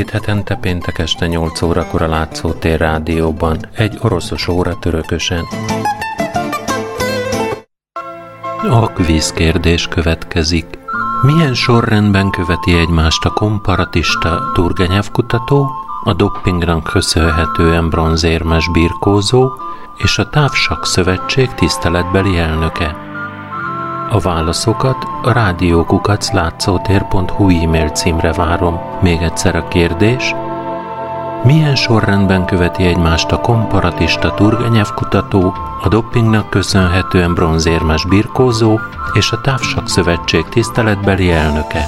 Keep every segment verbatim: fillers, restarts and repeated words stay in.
két hetente péntek este nyolc órakor a Látszótér rádióban, egy oroszos óra törökösen. A kvíz kérdés következik. Milyen sorrendben követi egymást a komparatista Turgenyev kutató, a doppingnak köszönhetően bronzérmes birkózó és a Távsakk Szövetség tiszteletbeli elnöke? A válaszokat a rádiókukac látszótér pont hu e-mail címre várom. Még egyszer a kérdés. Milyen sorrendben követi egymást a komparatista Turgenyev kutató, a doppingnak köszönhetően bronzérmes birkózó és a Távsakk Szövetség tiszteletbeli elnöke?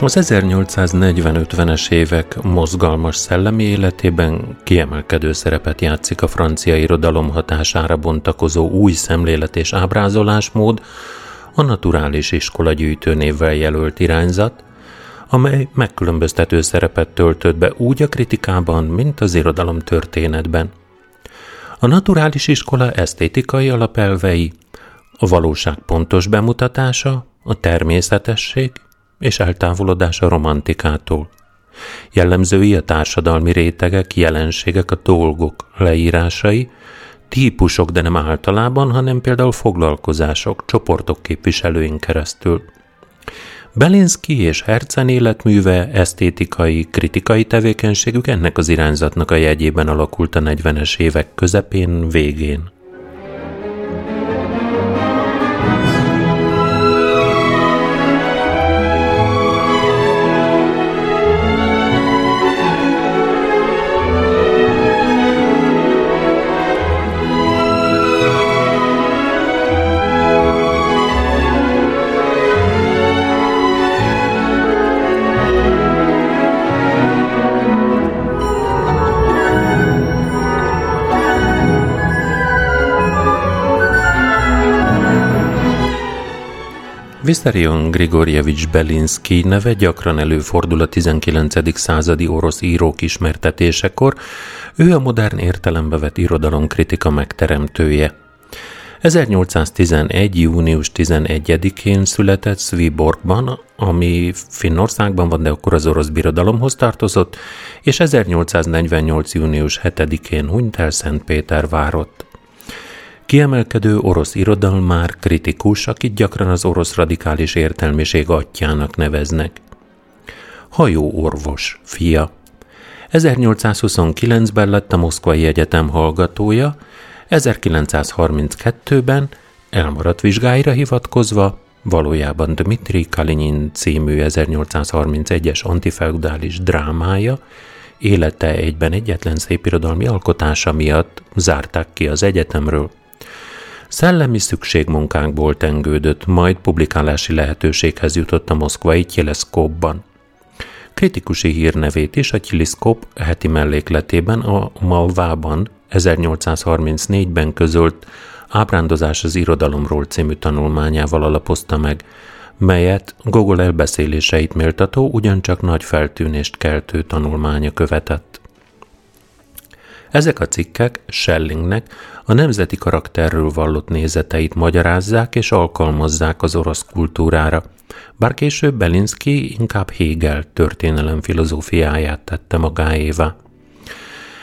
Az ezernyolcszáznegyven-ötvenes évek mozgalmas szellemi életében kiemelkedő szerepet játszik a francia irodalom hatására bontakozó új szemlélet és ábrázolásmód, a naturális iskola gyűjtőnévvel jelölt irányzat, amely megkülönböztető szerepet töltött be úgy a kritikában, mint az irodalom történetben. A naturális iskola esztétikai alapelvei, a valóság pontos bemutatása, a természetesség és eltávolodás a romantikától. Jellemzői a társadalmi rétegek, jelenségek, a dolgok leírásai, típusok, de nem általában, hanem például foglalkozások, csoportok képviselőin keresztül. Belinszkij és Herzen életműve, esztétikai, kritikai tevékenységük ennek az irányzatnak a jegyében alakult a negyvenes évek közepén, végén. Vissarion Grigorjevics Belinszkij neve gyakran előfordul a tizenkilencedik századi orosz írók ismertetésekor, ő a modern értelembe vett irodalomkritika megteremtője. ezernyolcszáztizenegy. június tizenegyedikén született Sviborgban, ami Finnországban van, de akkor az Orosz Birodalomhoz tartozott, és ezernyolcszáznegyvennyolc. június hetedikén hunyt el Szentpétervárott. Kiemelkedő orosz irodalmár, kritikus, akit gyakran az orosz radikális értelmiség atyjának neveznek. Hajóorvos fia. ezernyolcszázhuszonkilencben lett a Moszkvai Egyetem hallgatója, ezerkilencszázharminckettőben elmaradt vizsgáira hivatkozva, valójában Dmitri Kalinin című ezernyolcszázharmincegyes antifeudális drámája, élete egyben egyetlen szépirodalmi alkotása miatt zárták ki az egyetemről. Szellemi szükségmunkákból tengődött, majd publikálási lehetőséghez jutott a moszkvai Teleszkopban. Kritikusi hírnevét is a Teleszkop heti mellékletében a Malvában ezernyolcszázharmincnégyben közölt Ábrándozás az irodalomról című tanulmányával alapozta meg, melyet Gogol elbeszéléseit méltató, ugyancsak nagy feltűnést keltő tanulmánya követett. Ezek a cikkek Schellingnek a nemzeti karakterről vallott nézeteit magyarázzák és alkalmazzák az orosz kultúrára, bár később Belinszkij inkább Hegel történelem filozófiáját tette magáévá.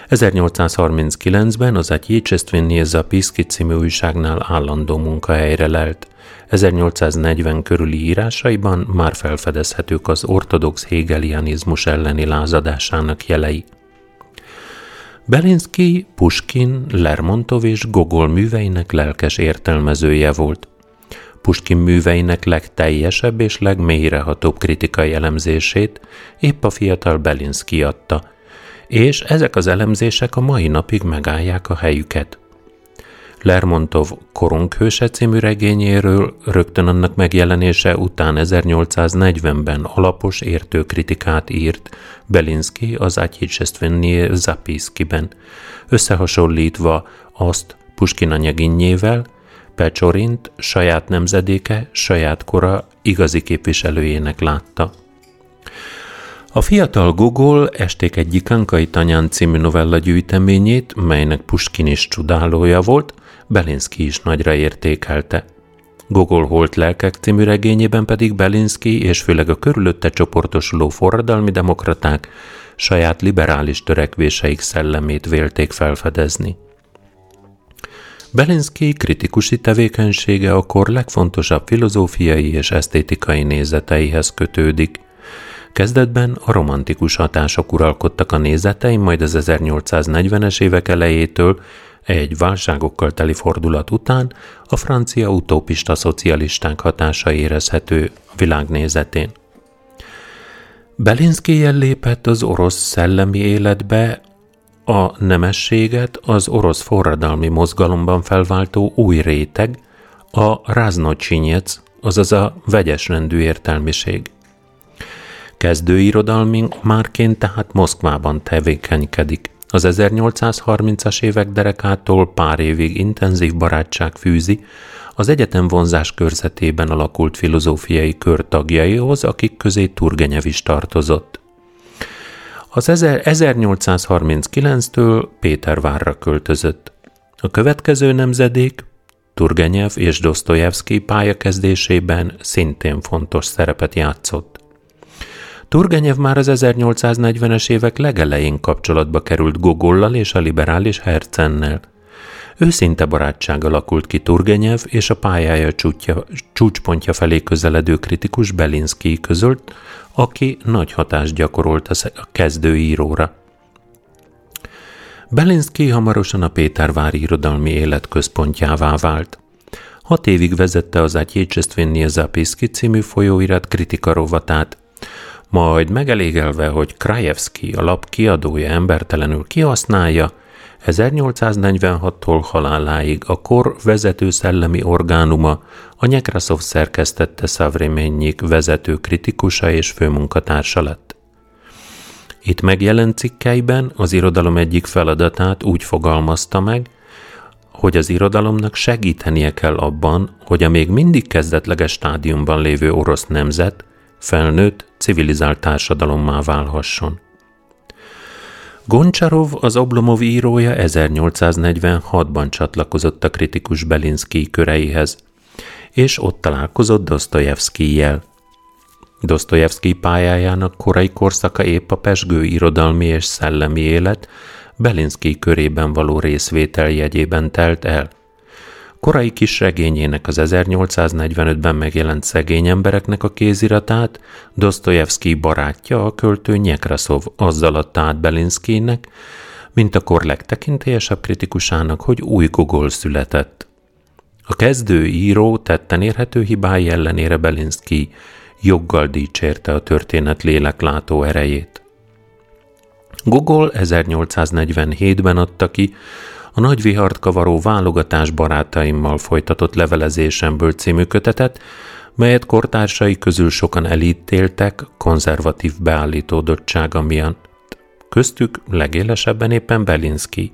ezernyolcszázharminckilencben az Otyyecsesztvennije Zapiszki című újságnál állandó munkahelyre lelt. ezernyolcszáznegyven körüli írásaiban már felfedezhetők az ortodox hegelianizmus elleni lázadásának jelei. Belinszkij, Puskin, Lermontov és Gogol műveinek lelkes értelmezője volt. Puskin műveinek legteljesebb és legmélyrehatóbb kritikai elemzését épp a fiatal Belinszkij adta, és ezek az elemzések a mai napig megállják a helyüket. Lermontov Korunk hőse című regényéről rögtön annak megjelenése után ezernyolcszáznegyvenben alapos értő kritikát írt Belinszkij az Otyecsesztvennije Zapiszkiben, összehasonlítva azt Puskin anyaginnyével, Pecsorint saját nemzedéke, saját kora igazi képviselőjének látta. A fiatal Gogol Esték egy Gyikanykai tanyán című novella gyűjteményét, melynek Puskin is csodálója volt, Belinszkij is nagyra értékelte. Gogol Holt lelkek című regényében pedig Belinszkij és főleg a körülötte csoportosuló forradalmi demokraták saját liberális törekvéseik szellemét vélték felfedezni. Belinszkij kritikusi tevékenysége a kor legfontosabb filozófiai és esztétikai nézeteihez kötődik. Kezdetben a romantikus hatások uralkodtak a nézetein, majd az ezernyolcszáznegyvenes évek elejétől egy válságokkal teli fordulat után a francia utópista szocialisták hatása érezhető a világnézetén. Belinszkijjel lépett az orosz szellemi életbe, a nemességet az orosz forradalmi mozgalomban felváltó új réteg, a raznocsinyec, azaz a vegyes rendű értelmiség. Kezdőirodalmi márként tehát Moszkvában tevékenykedik. Az ezernyolcszázharmincas évek derekától pár évig intenzív barátság fűzi az egyetem vonzás körzetében alakult filozófiai kör tagjaihoz, akik közé Turgenyev is tartozott. Az ezernyolcszázharminckilenctől Pétervárra költözött. A következő nemzedék, Turgenyev és Dosztojevszkij pályakezdésében szintén fontos szerepet játszott. Turgenyev már az ezernyolcszáznegyvenes évek legelején kapcsolatba került Gogollal és a liberális Herzennel. Őszinte barátság alakult ki Turgenyev és a pályája csúcsja, csúcspontja felé közeledő kritikus Belinszkij között, aki nagy hatást gyakorolt a kezdőíróra. Belinszkij hamarosan a Pétervári irodalmi élet központjává vált. Hat évig vezette az Otyecsesztvennije Zapiszki című folyóirat kritika rovatát, majd megelégelve, hogy Krajewski, a lap kiadója embertelenül kihasználja, ezernyolcszáznegyvenhattól haláláig a kor vezető szellemi orgánuma, a Nyekraszov szerkesztette Szovremennyik vezető kritikusa és főmunkatársa lett. Itt megjelent cikkeiben az irodalom egyik feladatát úgy fogalmazta meg, hogy az irodalomnak segítenie kell abban, hogy a még mindig kezdetleges stádiumban lévő orosz nemzet felnőtt, civilizált társadalommá válhasson. Goncsarov, az Oblomov írója ezernyolcszáznegyvenhatban csatlakozott a kritikus Belinszkij köreihez, és ott találkozott Dosztojevszkijjel. Dosztojevszkij pályájának korai korszaka épp a pezsgő irodalmi és szellemi élet Belinszkij körében való részvétel jegyében telt el. Korai kisregényének az ezernyolcszáznegyvenötben megjelent Szegény embereknek a kéziratát Dosztojevszkij barátja, a költő Nyekraszov azzal adta át Belinszkijnek, mint a kor legtekintélyesebb kritikusának, hogy új Gogol született. A kezdő író tetten érhető hibái ellenére Belinszkij joggal dicsérte a történet léleklátó erejét. Gogol ezernyolcszáznegyvenhétben adta ki a Nagy vihart kavaró válogatás barátaimmal folytatott levelezésemből című kötetet, melyet kortársai közül sokan elítéltek konzervatív beállítódottsága miatt. Köztük legélesebben éppen Belinszkij,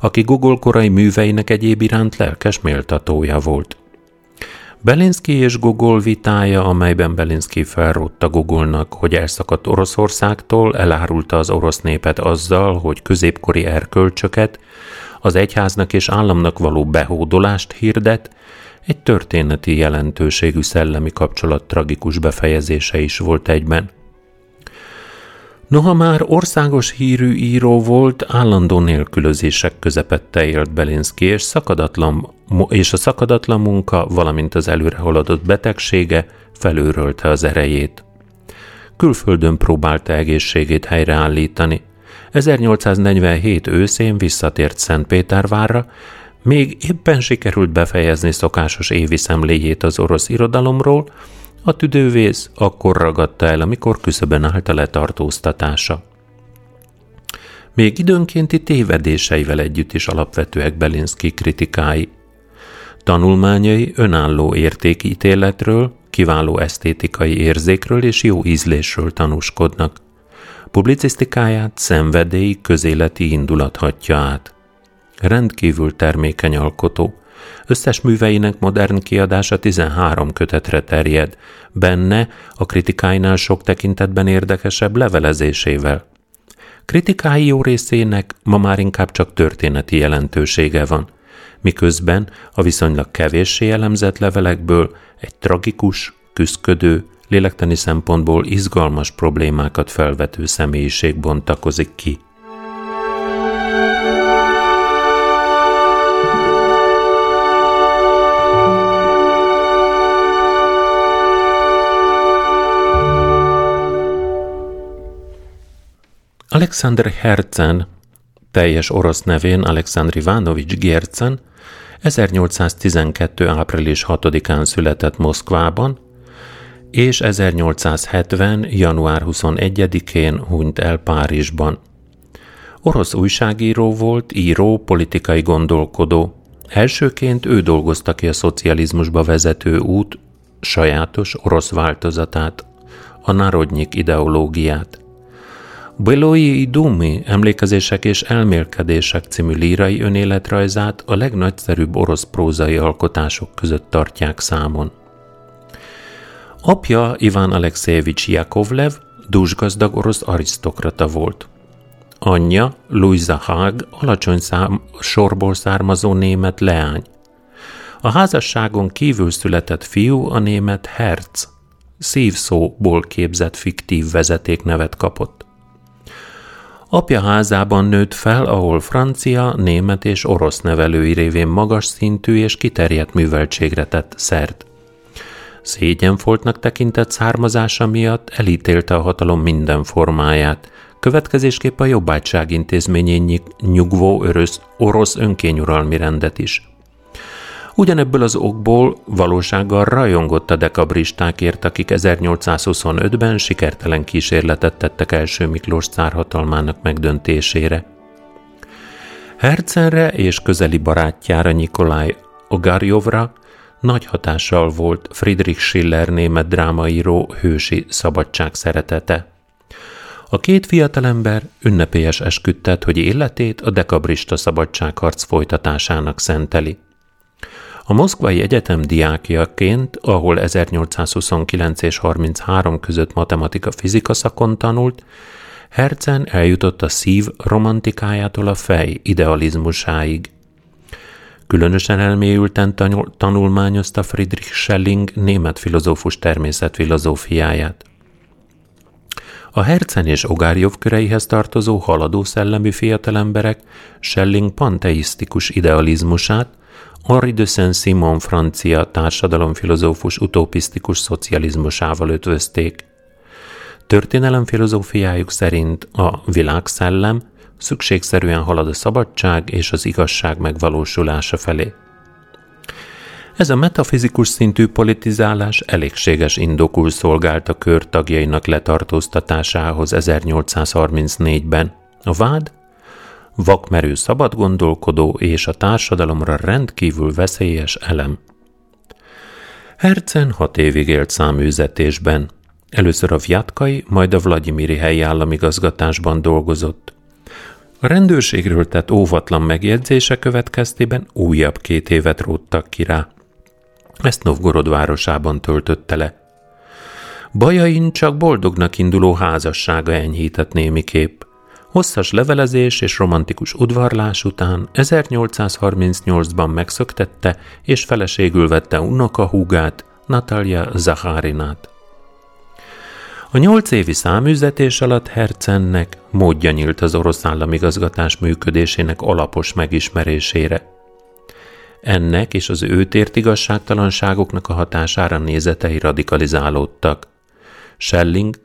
aki Gogol korai műveinek egyéb iránt lelkes méltatója volt. Belinszkij és Gogol vitája, amelyben Belinszkij felrótta Gogolnak, hogy elszakadt Oroszországtól, elárulta az orosz népet azzal, hogy középkori erkölcsöket, az egyháznak és államnak való behódolást hirdet, egy történeti jelentőségű szellemi kapcsolat tragikus befejezése is volt egyben. Noha már országos hírű író volt, állandó nélkülözések közepette élt Belinszkij, és, szakadatlan, és a szakadatlan munka, valamint az előre haladott betegsége felőrölte az erejét. Külföldön próbálta egészségét helyreállítani. ezernyolcszáznegyvenhét őszén visszatért Szentpétervárra, Még éppen sikerült befejezni szokásos évi szemléjét az orosz irodalomról, a tüdővész akkor ragadta el, amikor küszöbön állt a letartóztatása. Még időnkénti tévedéseivel együtt is alapvetőek Belinszkij kritikái. Tanulmányai önálló értékítéletről, kiváló esztétikai érzékről és jó ízlésről tanúskodnak. Publicisztikáját szenvedélyi közéleti indulat hatja át. Rendkívül termékeny alkotó. Összes műveinek modern kiadása tizenhárom kötetre terjed, benne a kritikáinál sok tekintetben érdekesebb levelezésével. Kritikái jó részének ma már inkább csak történeti jelentősége van, miközben a viszonylag kevéssé elemzett levelekből egy tragikus, küszködő, lélektani szempontból izgalmas problémákat felvető személyiség bontakozik ki. Alexander Herzen, teljes orosz nevén Alekszándri Ivanovics Herzen, ezernyolcszáztizenkettő. április hatodikán született Moszkvában, és ezernyolcszázhetven. január huszonegyedikén hunyt el Párizsban. Orosz újságíró volt, író, politikai gondolkodó. Elsőként ő dolgozta ki a szocializmusba vezető út sajátos orosz változatát, a narodnyik ideológiát. Béloi i Dumi, emlékezések és elmélkedések című lírai önéletrajzát a legnagyszerűbb orosz prózai alkotások között tartják számon. Apja Ivan Alexejvics Jakovlev dúsgazdag orosz arisztokrata volt. Anyja Luisa Haag alacsony szám, sorból származó német leány. A házasságon kívül született fiú a német Herz, szívszóból képzett fiktív vezetéknevet kapott. Apja házában nőtt fel, ahol francia, német és orosz nevelői révén magas szintű és kiterjedt műveltségre tett szert. Szégyenfoltnak tekintett származása miatt elítélte a hatalom minden formáját, következésképp a jobbágyság intézményén nyugvó örös, orosz önkényuralmi rendet is. Ugyanebből az okból valósággal rajongott a dekabristákért, akik ezernyolcszázhuszonötben sikertelen kísérletet tettek első Miklós cár hatalmának megdöntésére. Herzenre és közeli barátjára Nyikolaj Ogarjovra nagy hatással volt Friedrich Schiller német drámaíró hősi szabadság szeretete. A két fiatalember ünnepélyes esküdtet, hogy életét a dekabrista szabadságharc folytatásának szenteli. A Moszkvai Egyetem diákjaként, ahol ezernyolcszázhuszonkilenc és ezernyolcszázharminchárom között matematika-fizika szakon tanult, Herzen eljutott a szív romantikájától a fej idealizmusáig. Különösen elmélyülten tanulmányozta Friedrich Schelling német filozófus természetfilozófiáját. A Herzen és Ogarjov köreihez tartozó haladó szellemű fiatalemberek Schelling panteisztikus idealizmusát, Henri de Saint-Simon francia társadalomfilozófus utopisztikus szocializmusával ötvözték. Történelemfilozófiájuk szerint a világszellem szükségszerűen halad a szabadság és az igazság megvalósulása felé. Ez a metafizikus szintű politizálás elégséges indokul szolgált a kör tagjainak letartóztatásához ezernyolcszázharmincnégyben. A vád vakmerő szabadgondolkodó és a társadalomra rendkívül veszélyes elem. Herzen hat évig élt száműzetésben. Először a Vjatkai, majd a Vlagyimiri helyi államigazgatásban dolgozott. A rendőrségről tett óvatlan megjegyzése következtében újabb két évet róttak ki rá. Ezt Novgorod városában töltötte le. Bajain csak boldognak induló házassága enyhített némiképp. Hosszas levelezés és romantikus udvarlás után ezernyolcszázharmincnyolcban megszöktette és feleségül vette unokahúgát, Natalia Zacharinát. A nyolc évi száműzetés alatt Herzennek módja nyílt az orosz államigazgatás működésének alapos megismerésére. Ennek és az őt ért igazságtalanságoknak a hatására nézetei radikalizálódtak. Schelling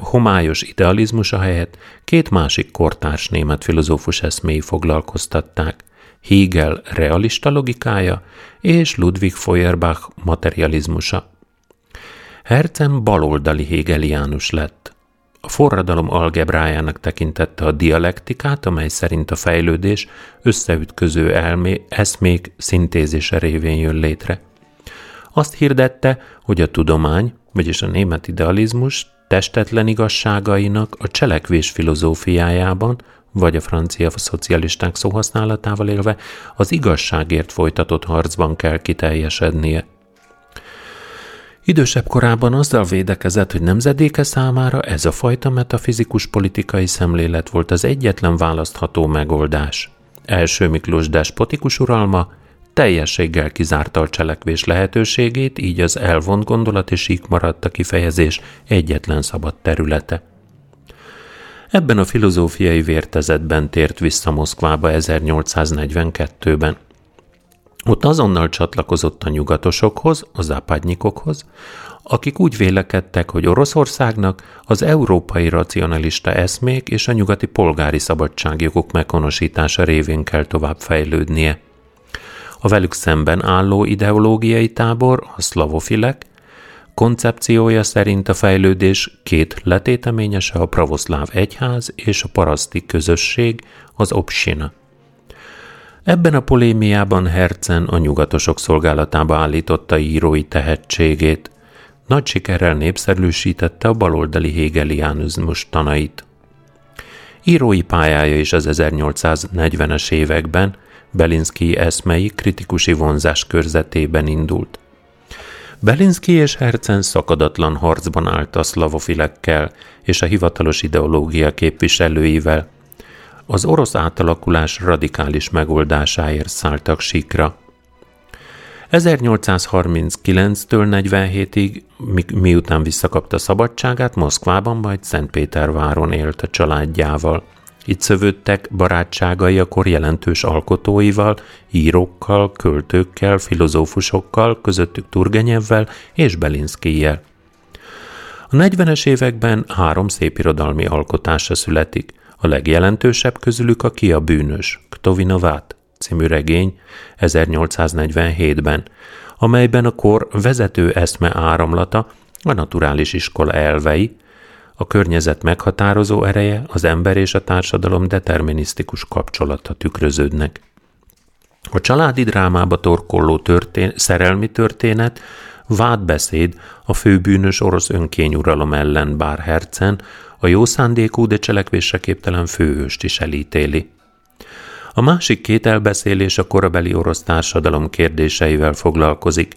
homályos idealizmusa helyett két másik kortárs német filozófus eszméi foglalkoztatták, Hegel realista logikája és Ludwig Feuerbach materializmusa. Herzen baloldali hegeliánus lett. A forradalom algebrájának tekintette a dialektikát, amely szerint a fejlődés összeütköző elmé, eszmék szintézise révén jön létre. Azt hirdette, hogy a tudomány, vagyis a német idealizmus testetlen igazságainak a cselekvés filozófiájában, vagy a francia szocialisták szóhasználatával élve, az igazságért folytatott harcban kell kiteljesednie. Idősebb korában azzal védekezett, hogy nemzedéke számára ez a fajta metafizikus politikai szemlélet volt az egyetlen választható megoldás. Első Miklós despotikus uralma teljességgel kizárta a cselekvés lehetőségét, így az elvont gondolati sík maradt a kifejezés egyetlen szabad területe. Ebben a filozófiai vértezetben tért vissza Moszkvába ezernyolcszáznegyvenkettőben. Ott azonnal csatlakozott a nyugatosokhoz, a západnyikokhoz, akik úgy vélekedtek, hogy Oroszországnak az európai racionalista eszmék és a nyugati polgári szabadságjogok meghonosítása révén kell tovább fejlődnie. A velük szemben álló ideológiai tábor, a szlavofilek, koncepciója szerint a fejlődés két letéteményese a pravoszláv egyház és a paraszti közösség, az obsina. Ebben a polémiában Herzen a nyugatosok szolgálatába állította írói tehetségét. Nagy sikerrel népszerűsítette a baloldali hegelianizmus tanait. Írói pályája is az ezernyolcszáznegyvenes években Belinszkij eszmei kritikusi vonzás körzetében indult. Belinszkij és Herzen szakadatlan harcban állt a szlavofilekkel és a hivatalos ideológia képviselőivel. Az orosz átalakulás radikális megoldásáért szálltak síkra. ezernyolcszázharminckilenctől negyvenhétig, mi, miután visszakapta szabadságát, Moszkvában, majd Szentpéterváron élt a családjával. Itt szövődtek barátságai akkor jelentős alkotóival, írókkal, költőkkel, filozófusokkal, közöttük Turgenyevvel és Belinszkijjel. A negyvenes években három szépirodalmi alkotása születik. A legjelentősebb közülük a Ki a bűnös, Kto vinovat című regény ezernyolcszáznegyvenhétben, amelyben a kor vezető eszme áramlata, a naturális iskola elvei, a környezet meghatározó ereje, az ember és a társadalom determinisztikus kapcsolata tükröződnek. A családi drámába torkolló történ- szerelmi történet, vádbeszéd a főbűnös orosz önkényuralom ellen, bár Herzen a jó szándékú, de cselekvésre képtelen főhőst is elítéli. A másik két elbeszélés a korabeli orosz társadalom kérdéseivel foglalkozik.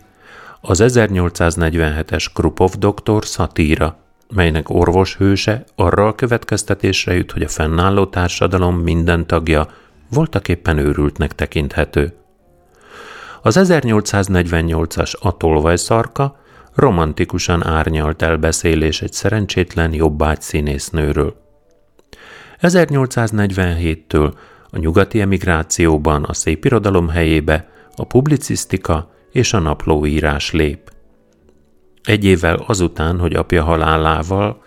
Az ezernyolcszáznegyvenhetes Krupov doktor szatíra, melynek orvos hőse arra a következtetésre jut, hogy a fennálló társadalom minden tagja voltaképpen őrültnek tekinthető. Az ezernyolcszáznegyvennyolcas A tolvajszarka romantikusan árnyalt elbeszélés egy szerencsétlen jobbágy színésznőről. ezernyolcszáznegyvenhéttől a nyugati emigrációban a szépirodalom helyébe a publicisztika és a naplóírás lép. Egy évvel azután, hogy apja halálával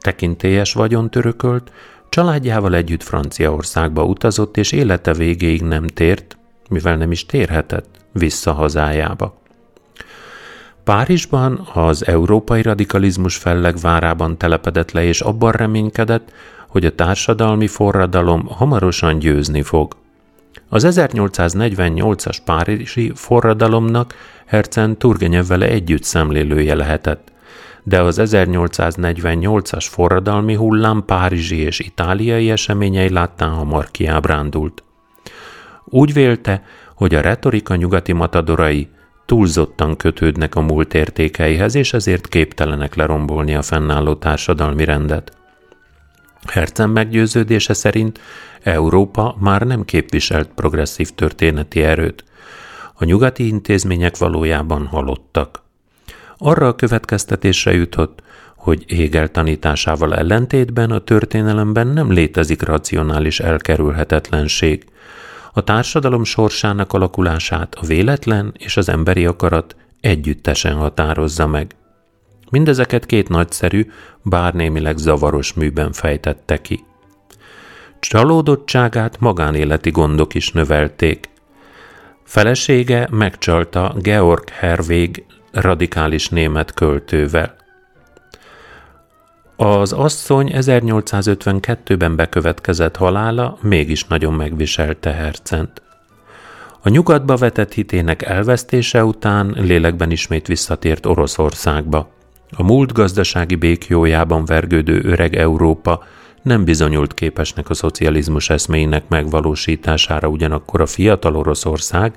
tekintélyes vagyont örökölt, családjával együtt Franciaországba utazott, és élete végéig nem tért, mivel nem is térhetett vissza hazájába. Párizsban az európai radikalizmus fellegvárában telepedett le, és abban reménykedett, hogy a társadalmi forradalom hamarosan győzni fog. Az ezernyolcszáznegyvennyolcas párizsi forradalomnak Herzen Turgenyevvel együtt szemlélője lehetett, de az ezernyolcszáznegyvennyolcas forradalmi hullám párizsi és itáliai eseményei láttán hamar kiábrándult. Úgy vélte, hogy a retorika nyugati matadorai túlzottan kötődnek a múlt értékeihez, és ezért képtelenek lerombolni a fennálló társadalmi rendet. Herzen meggyőződése szerint Európa már nem képviselt progresszív történeti erőt. A nyugati intézmények valójában halottak. Arra a következtetésre jutott, hogy Hegel tanításával ellentétben a történelemben nem létezik racionális elkerülhetetlenség. A társadalom sorsának alakulását a véletlen és az emberi akarat együttesen határozza meg. Mindezeket két nagyszerű, bár némileg zavaros műben fejtette ki. Csalódottságát magánéleti gondok is növelték. Felesége megcsalta Georg Herweg radikális német költővel. Az asszony ezernyolcszázötvenkettőben bekövetkezett halála mégis nagyon megviselte Herzent. A nyugatba vetett hitének elvesztése után lélekben ismét visszatért Oroszországba. A múlt gazdasági békjójában vergődő öreg Európa nem bizonyult képesnek a szocializmus eszméinek megvalósítására, ugyanakkor a fiatal Oroszország,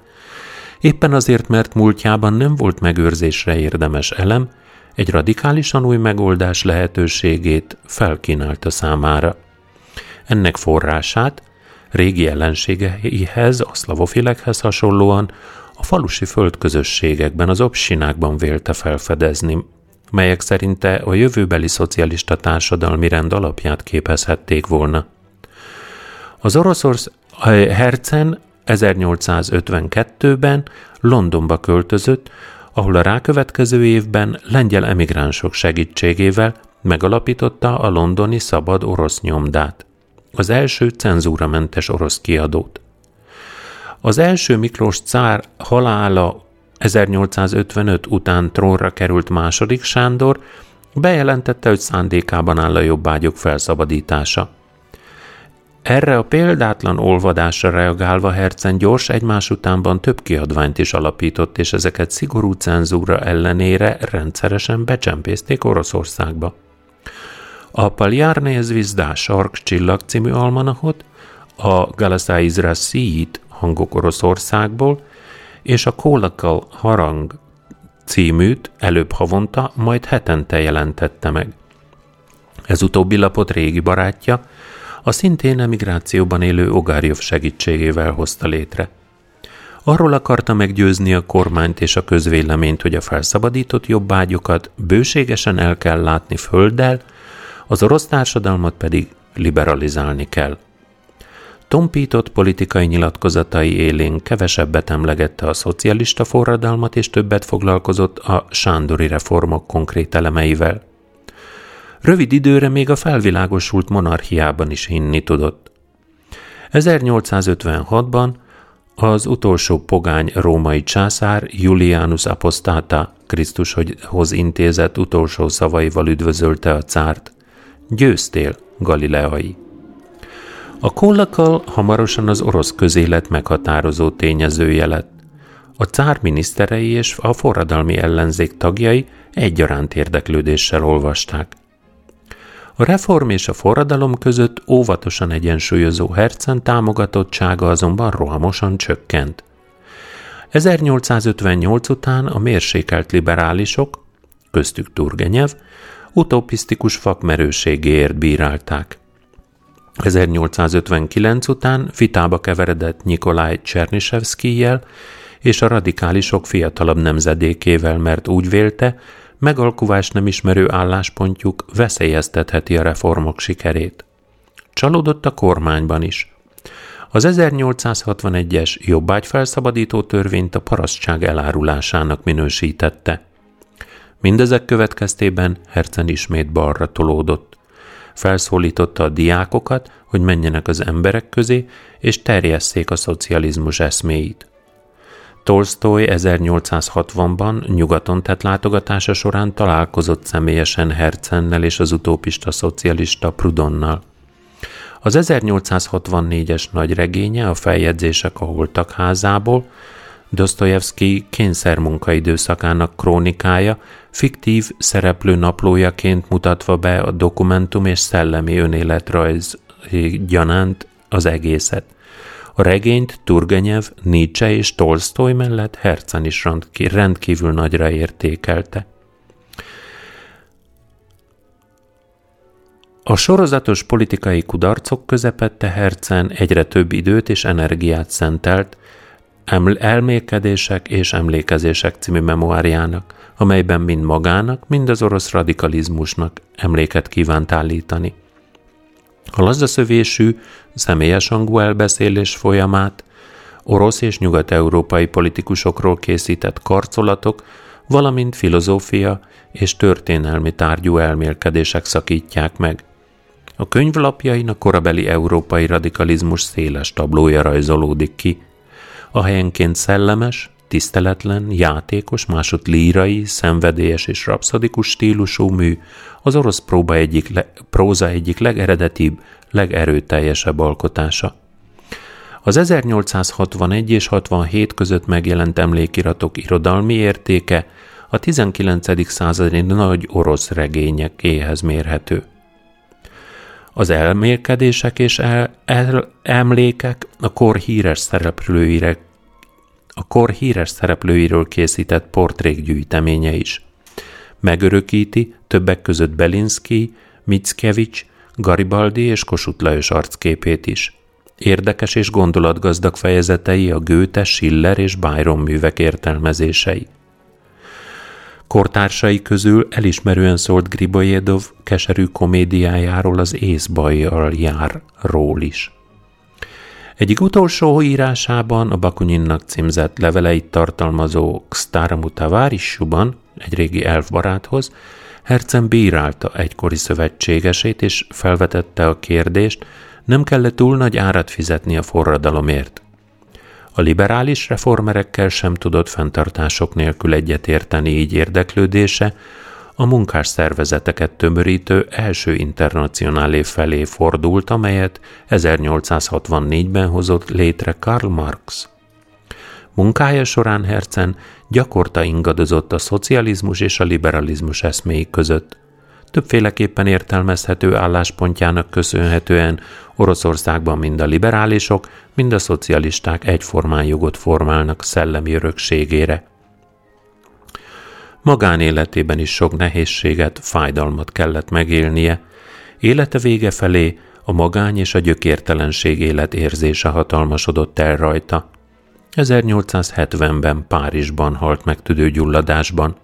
éppen azért, mert múltjában nem volt megőrzésre érdemes elem, egy radikálisan új megoldás lehetőségét felkínálta számára. Ennek forrását régi ellenségeihez, a szlavofilekhez hasonlóan a falusi földközösségekben, az obsinákban vélte felfedezni, melyek szerinte a jövőbeli szocialista társadalmi rend alapját képezhették volna. Az orosz Herzen ezernyolcszázötvenkettőben Londonba költözött, ahol a rákövetkező évben lengyel emigránsok segítségével megalapította a londoni Szabad Orosz Nyomdát, az első cenzúramentes orosz kiadót. Az első Miklós cár halála ezernyolcszázötvenöt után trónra került második Sándor bejelentette, hogy szándékában áll a jobbágyok felszabadítása. Erre a példátlan olvadásra reagálva Herzen gyors egymás utánban több kiadványt is alapított, és ezeket szigorú cenzúra ellenére rendszeresen becsempészték Oroszországba. A Paljarné zvizdá Sarkcsillag című almanachot, a Galasai Izrasszijit Hangok Oroszországból és a Kolakal Harang címűt előbb havonta, majd hetente jelentette meg. Ez utóbbi lapot régi barátja, a szintén emigrációban élő Ogarjov segítségével hozta létre. Arról akarta meggyőzni a kormányt és a közvéleményt, hogy a felszabadított jobbágyokat bőségesen el kell látni földdel, az orosz társadalmat pedig liberalizálni kell. Tompított politikai nyilatkozatai élén kevesebbet emlegette a szocialista forradalmat, és többet foglalkozott a sándori reformok konkrét elemeivel. Rövid időre még a felvilágosult monarchiában is hinni tudott. ezernyolcszázötvenhatban az utolsó pogány római császár Julianus Apostata Krisztushoz intézett utolsó szavaival üdvözölte a cárt: győztél, Galileai! A Kollakal hamarosan az orosz közélet meghatározó tényezője lett. A cár miniszterei és a forradalmi ellenzék tagjai egyaránt érdeklődéssel olvasták. A reform és a forradalom között óvatosan egyensúlyozó Herzen támogatottsága azonban rohamosan csökkent. ezernyolcszázötvennyolc után a mérsékelt liberálisok, köztük Turgenyev, utopisztikus fakmerőségéért bírálták. ezernyolcszázötvenkilenc után vitába keveredett Nyikolaj Csernyisevszkijjel és a radikálisok fiatalabb nemzedékével, mert úgy vélte, megalkuvást nem ismerő álláspontjuk veszélyeztetheti a reformok sikerét. Csalódott a kormányban is. Az ezernyolcszázhatvanegyes jobbágyfelszabadító törvényt a parasztság elárulásának minősítette. Mindezek következtében Herzen ismét balra tolódott. Felszólította a diákokat, hogy menjenek az emberek közé, és terjesszék a szocializmus eszméit. Tolsztoj ezernyolcszázhatvanban nyugaton tett látogatása során találkozott személyesen Herzennel és az utópista szocialista Proudhonnal. Az ezernyolcszázhatvannégyes nagyregénye, a feljegyzések a holtak házából, Dosztojevszkij kényszermunkaidőszakának krónikája, fiktív szereplő naplójaként mutatva be a dokumentum és szellemi önéletrajz gyanánt az egészet. A regényt Turgenyev, Nietzsche és Tolsztoj mellett Herzen is rendkívül nagyra értékelte. A sorozatos politikai kudarcok közepette Herzen egyre több időt és energiát szentelt Elmélkedések és emlékezések című memoárjának, amelyben mind magának, mind az orosz radikalizmusnak emléket kívánt állítani. A lazaszövésű, személyes hangú elbeszélés folyamát, orosz és nyugat-európai politikusokról készített karcolatok, valamint filozófia és történelmi tárgyú elmélkedések szakítják meg. A könyvlapjain a korabeli európai radikalizmus széles tablója rajzolódik ki. a helyenként szellemes, tiszteletlen, játékos, másod lírai, szenvedélyes és rapszadikus stílusú mű az orosz próba egyik le, próza egyik legeredetibb, legerőteljesebb alkotása. Az ezernyolcszázhatvanegy és hatvanhét között megjelent emlékiratok irodalmi értéke a tizenkilencedik századi nagy orosz regényekéhez mérhető. Az elmélkedések és el, el, emlékek a kor híres szereplőire A kor híres szereplőiről készített portrékgyűjteménye is. Megörökíti többek között Belinszkij, Mickiewicz, Garibaldi és Kossuth Lajos arcképét is. Érdekes és gondolatgazdag fejezetei a Goethe, Schiller és Byron művek értelmezései. Kortársai közül elismerően szólt Gribojedov keserű komédiájáról, az Észbajjal járról is. Egyik utolsó írásában, a Bakuninnak címzett leveleit tartalmazó K sztáromu tovarisshuban, egy régi elfbaráthoz, Herzen bírálta egykori szövetségesét és felvetette a kérdést, nem kellett túl nagy árat fizetni a forradalomért. A liberális reformerekkel sem tudott fenntartások nélkül egyetérteni, így érdeklődése a munkásszervezeteket tömörítő első internacionálé felé fordult, amelyet ezernyolcszázhatvannégyben hozott létre Karl Marx. Munkája során Herzen gyakorta ingadozott a szocializmus és a liberalizmus eszméi között. Többféleképpen értelmezhető álláspontjának köszönhetően Oroszországban mind a liberálisok, mind a szocialisták egyformán jogot formálnak szellemi örökségére. Magánéletében is sok nehézséget, fájdalmat kellett megélnie. Élete vége felé a magány és a gyökértelenség életérzése hatalmasodott el rajta. ezernyolcszázhetvenben Párizsban halt meg tüdőgyulladásban.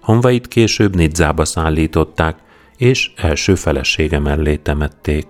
Hamvait később Nizzába szállították, és első felesége mellé temették.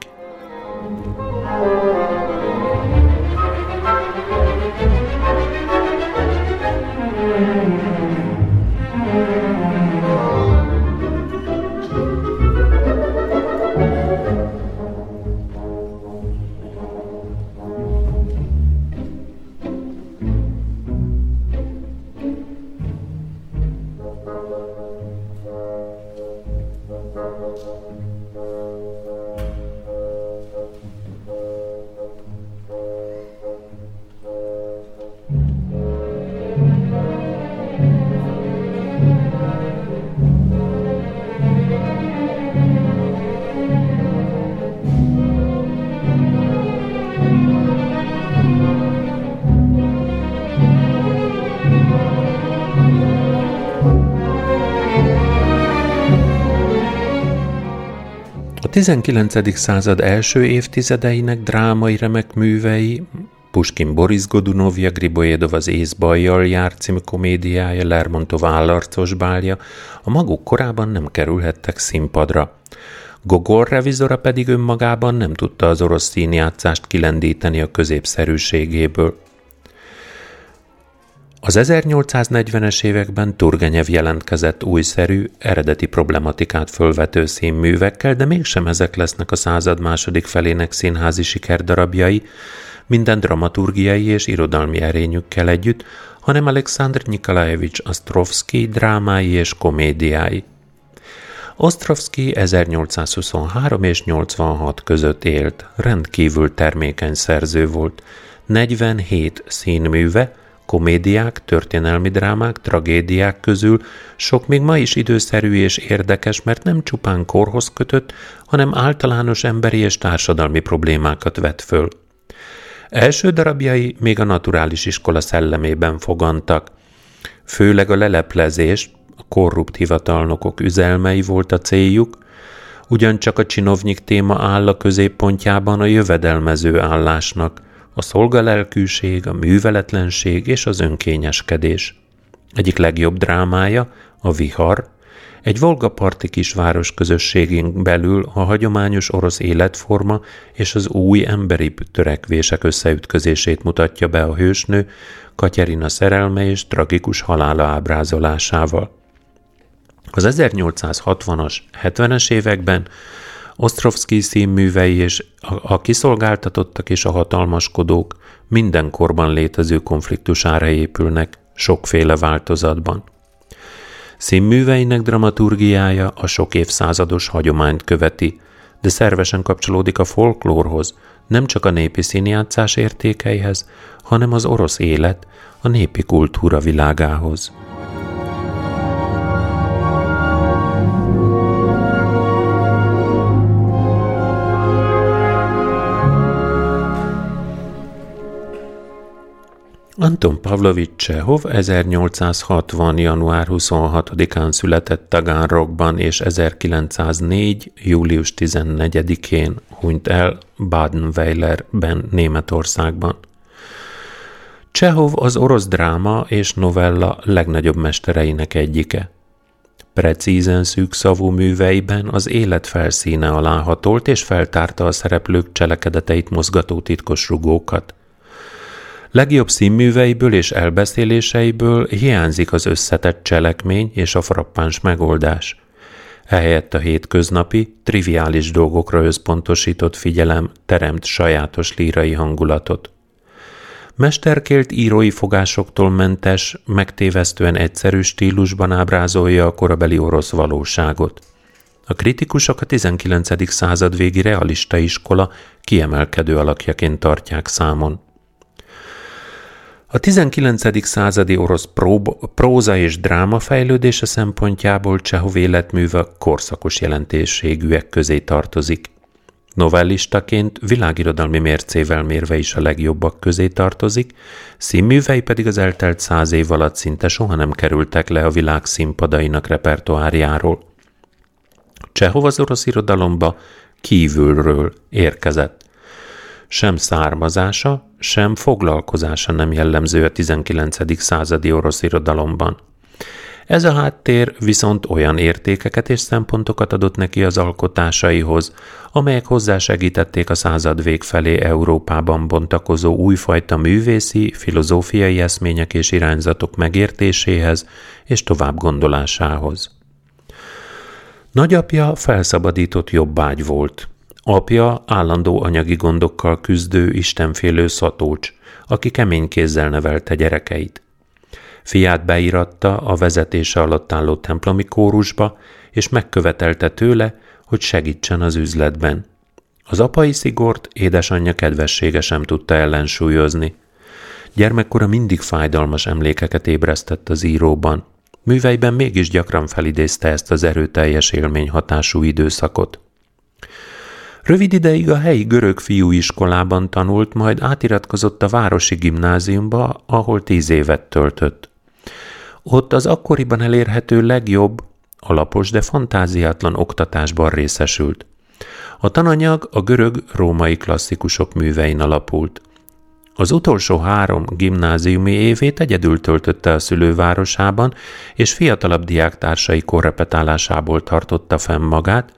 tizenkilencedik század első évtizedeinek drámai remek művei, Puskin Boris Godunovja, Gribojedov az Észbajjal jár című komédiája, Lermontov Állarcos bálja a maguk korában nem kerülhettek színpadra. Gogol revizora pedig önmagában nem tudta az orosz színjátszást kilendíteni a középszerűségéből. Az ezernyolcszáznegyvenes években Turgenyev jelentkezett újszerű, eredeti problematikát fölvető színművekkel, de mégsem ezek lesznek a század második felének színházi sikerdarabjai, minden dramaturgiai és irodalmi erényükkel együtt, hanem Alekszandr Nikolajevics Osztrovszkij drámái és komédiái. Osztrovszkij ezernyolcszázhuszonhárom és nyolcvanhat között élt, rendkívül termékeny szerző volt, negyvenhét színműve, komédiák, történelmi drámák, tragédiák közül sok még ma is időszerű és érdekes, mert nem csupán korhoz kötött, hanem általános emberi és társadalmi problémákat vet föl. Első darabjai még a naturális iskola szellemében fogantak. Főleg a leleplezés, a korrupt hivatalnokok üzelmei volt a céljuk, ugyancsak a csinovnyik téma áll a középpontjában a jövedelmező állásnak, a szolgalelkűség, a műveletlenség és az önkényeskedés. Egyik legjobb drámája, a Vihar, egy volgaparti kisváros közösségén belül a hagyományos orosz életforma és az új emberi törekvések összeütközését mutatja be a hősnő, Katerina szerelme és tragikus halála ábrázolásával. Az ezernyolcszázhatvanas, hetvenes években Osztrovszkij színművei és a kiszolgáltatottak és a hatalmaskodók, minden korban létező konfliktusára épülnek, sokféle változatban. Színműveinek dramaturgiája a sok évszázados hagyományt követi, de szervesen kapcsolódik a folklórhoz, nem csak a népi színjátszás értékeihez, hanem az orosz élet, a népi kultúra világához. Anton Pavlovics Csehov ezernyolcszázhatvan. január huszonhatodikán született Taganrogban, és ezerkilencszáznégy. július tizennegyedikén hunyt el Badenweilerben, Németországban. Csehov az orosz dráma és novella legnagyobb mestereinek egyike. Precízen szűkszavú műveiben az élet felszíne alá hatolt, és feltárta a szereplők cselekedeteit mozgató titkos rugókat. Legjobb színműveiből és elbeszéléseiből hiányzik az összetett cselekmény és a frappáns megoldás. Ehelyett a hétköznapi, triviális dolgokra összpontosított figyelem teremt sajátos lírai hangulatot. Mesterkélt írói fogásoktól mentes, megtévesztően egyszerű stílusban ábrázolja a korabeli orosz valóságot. A kritikusok a tizenkilencedik század végi realista iskola kiemelkedő alakjaként tartják számon. A tizenkilencedik századi orosz prób- próza és dráma fejlődése szempontjából Csehov életműve korszakos jelentőségűek közé tartozik. Novellistaként világirodalmi mércével mérve is a legjobbak közé tartozik, színművei pedig az eltelt száz év alatt szinte soha nem kerültek le a világ színpadainak repertoárjáról. Csehov az orosz irodalomba kívülről érkezett. Sem származása, sem foglalkozása nem jellemző a tizenkilencedik századi orosz irodalomban. Ez a háttér viszont olyan értékeket és szempontokat adott neki az alkotásaihoz, amelyek hozzásegítették a század vég felé Európában bontakozó újfajta művészi, filozófiai eszmények és irányzatok megértéséhez és továbbgondolásához. Nagyapja felszabadított jobbágy volt. Apja állandó anyagi gondokkal küzdő, istenfélő szatócs, aki kemény kézzel nevelte gyerekeit. Fiát beíratta a vezetése alatt álló templomi kórusba, és megkövetelte tőle, hogy segítsen az üzletben. Az apai szigort édesanyja kedvessége sem tudta ellensúlyozni. Gyermekkora mindig fájdalmas emlékeket ébresztett az íróban. Műveiben mégis gyakran felidézte ezt az erőteljes élmény hatású időszakot. Rövid ideig a helyi görög fiúiskolában tanult, majd átiratkozott a városi gimnáziumba, ahol tíz évet töltött. Ott az akkoriban elérhető legjobb, alapos, de fantáziátlan oktatásban részesült. A tananyag a görög-római klasszikusok művein alapult. Az utolsó három gimnáziumi évét egyedül töltötte a szülővárosában, és fiatalabb diáktársai korrepetálásából tartotta fenn magát,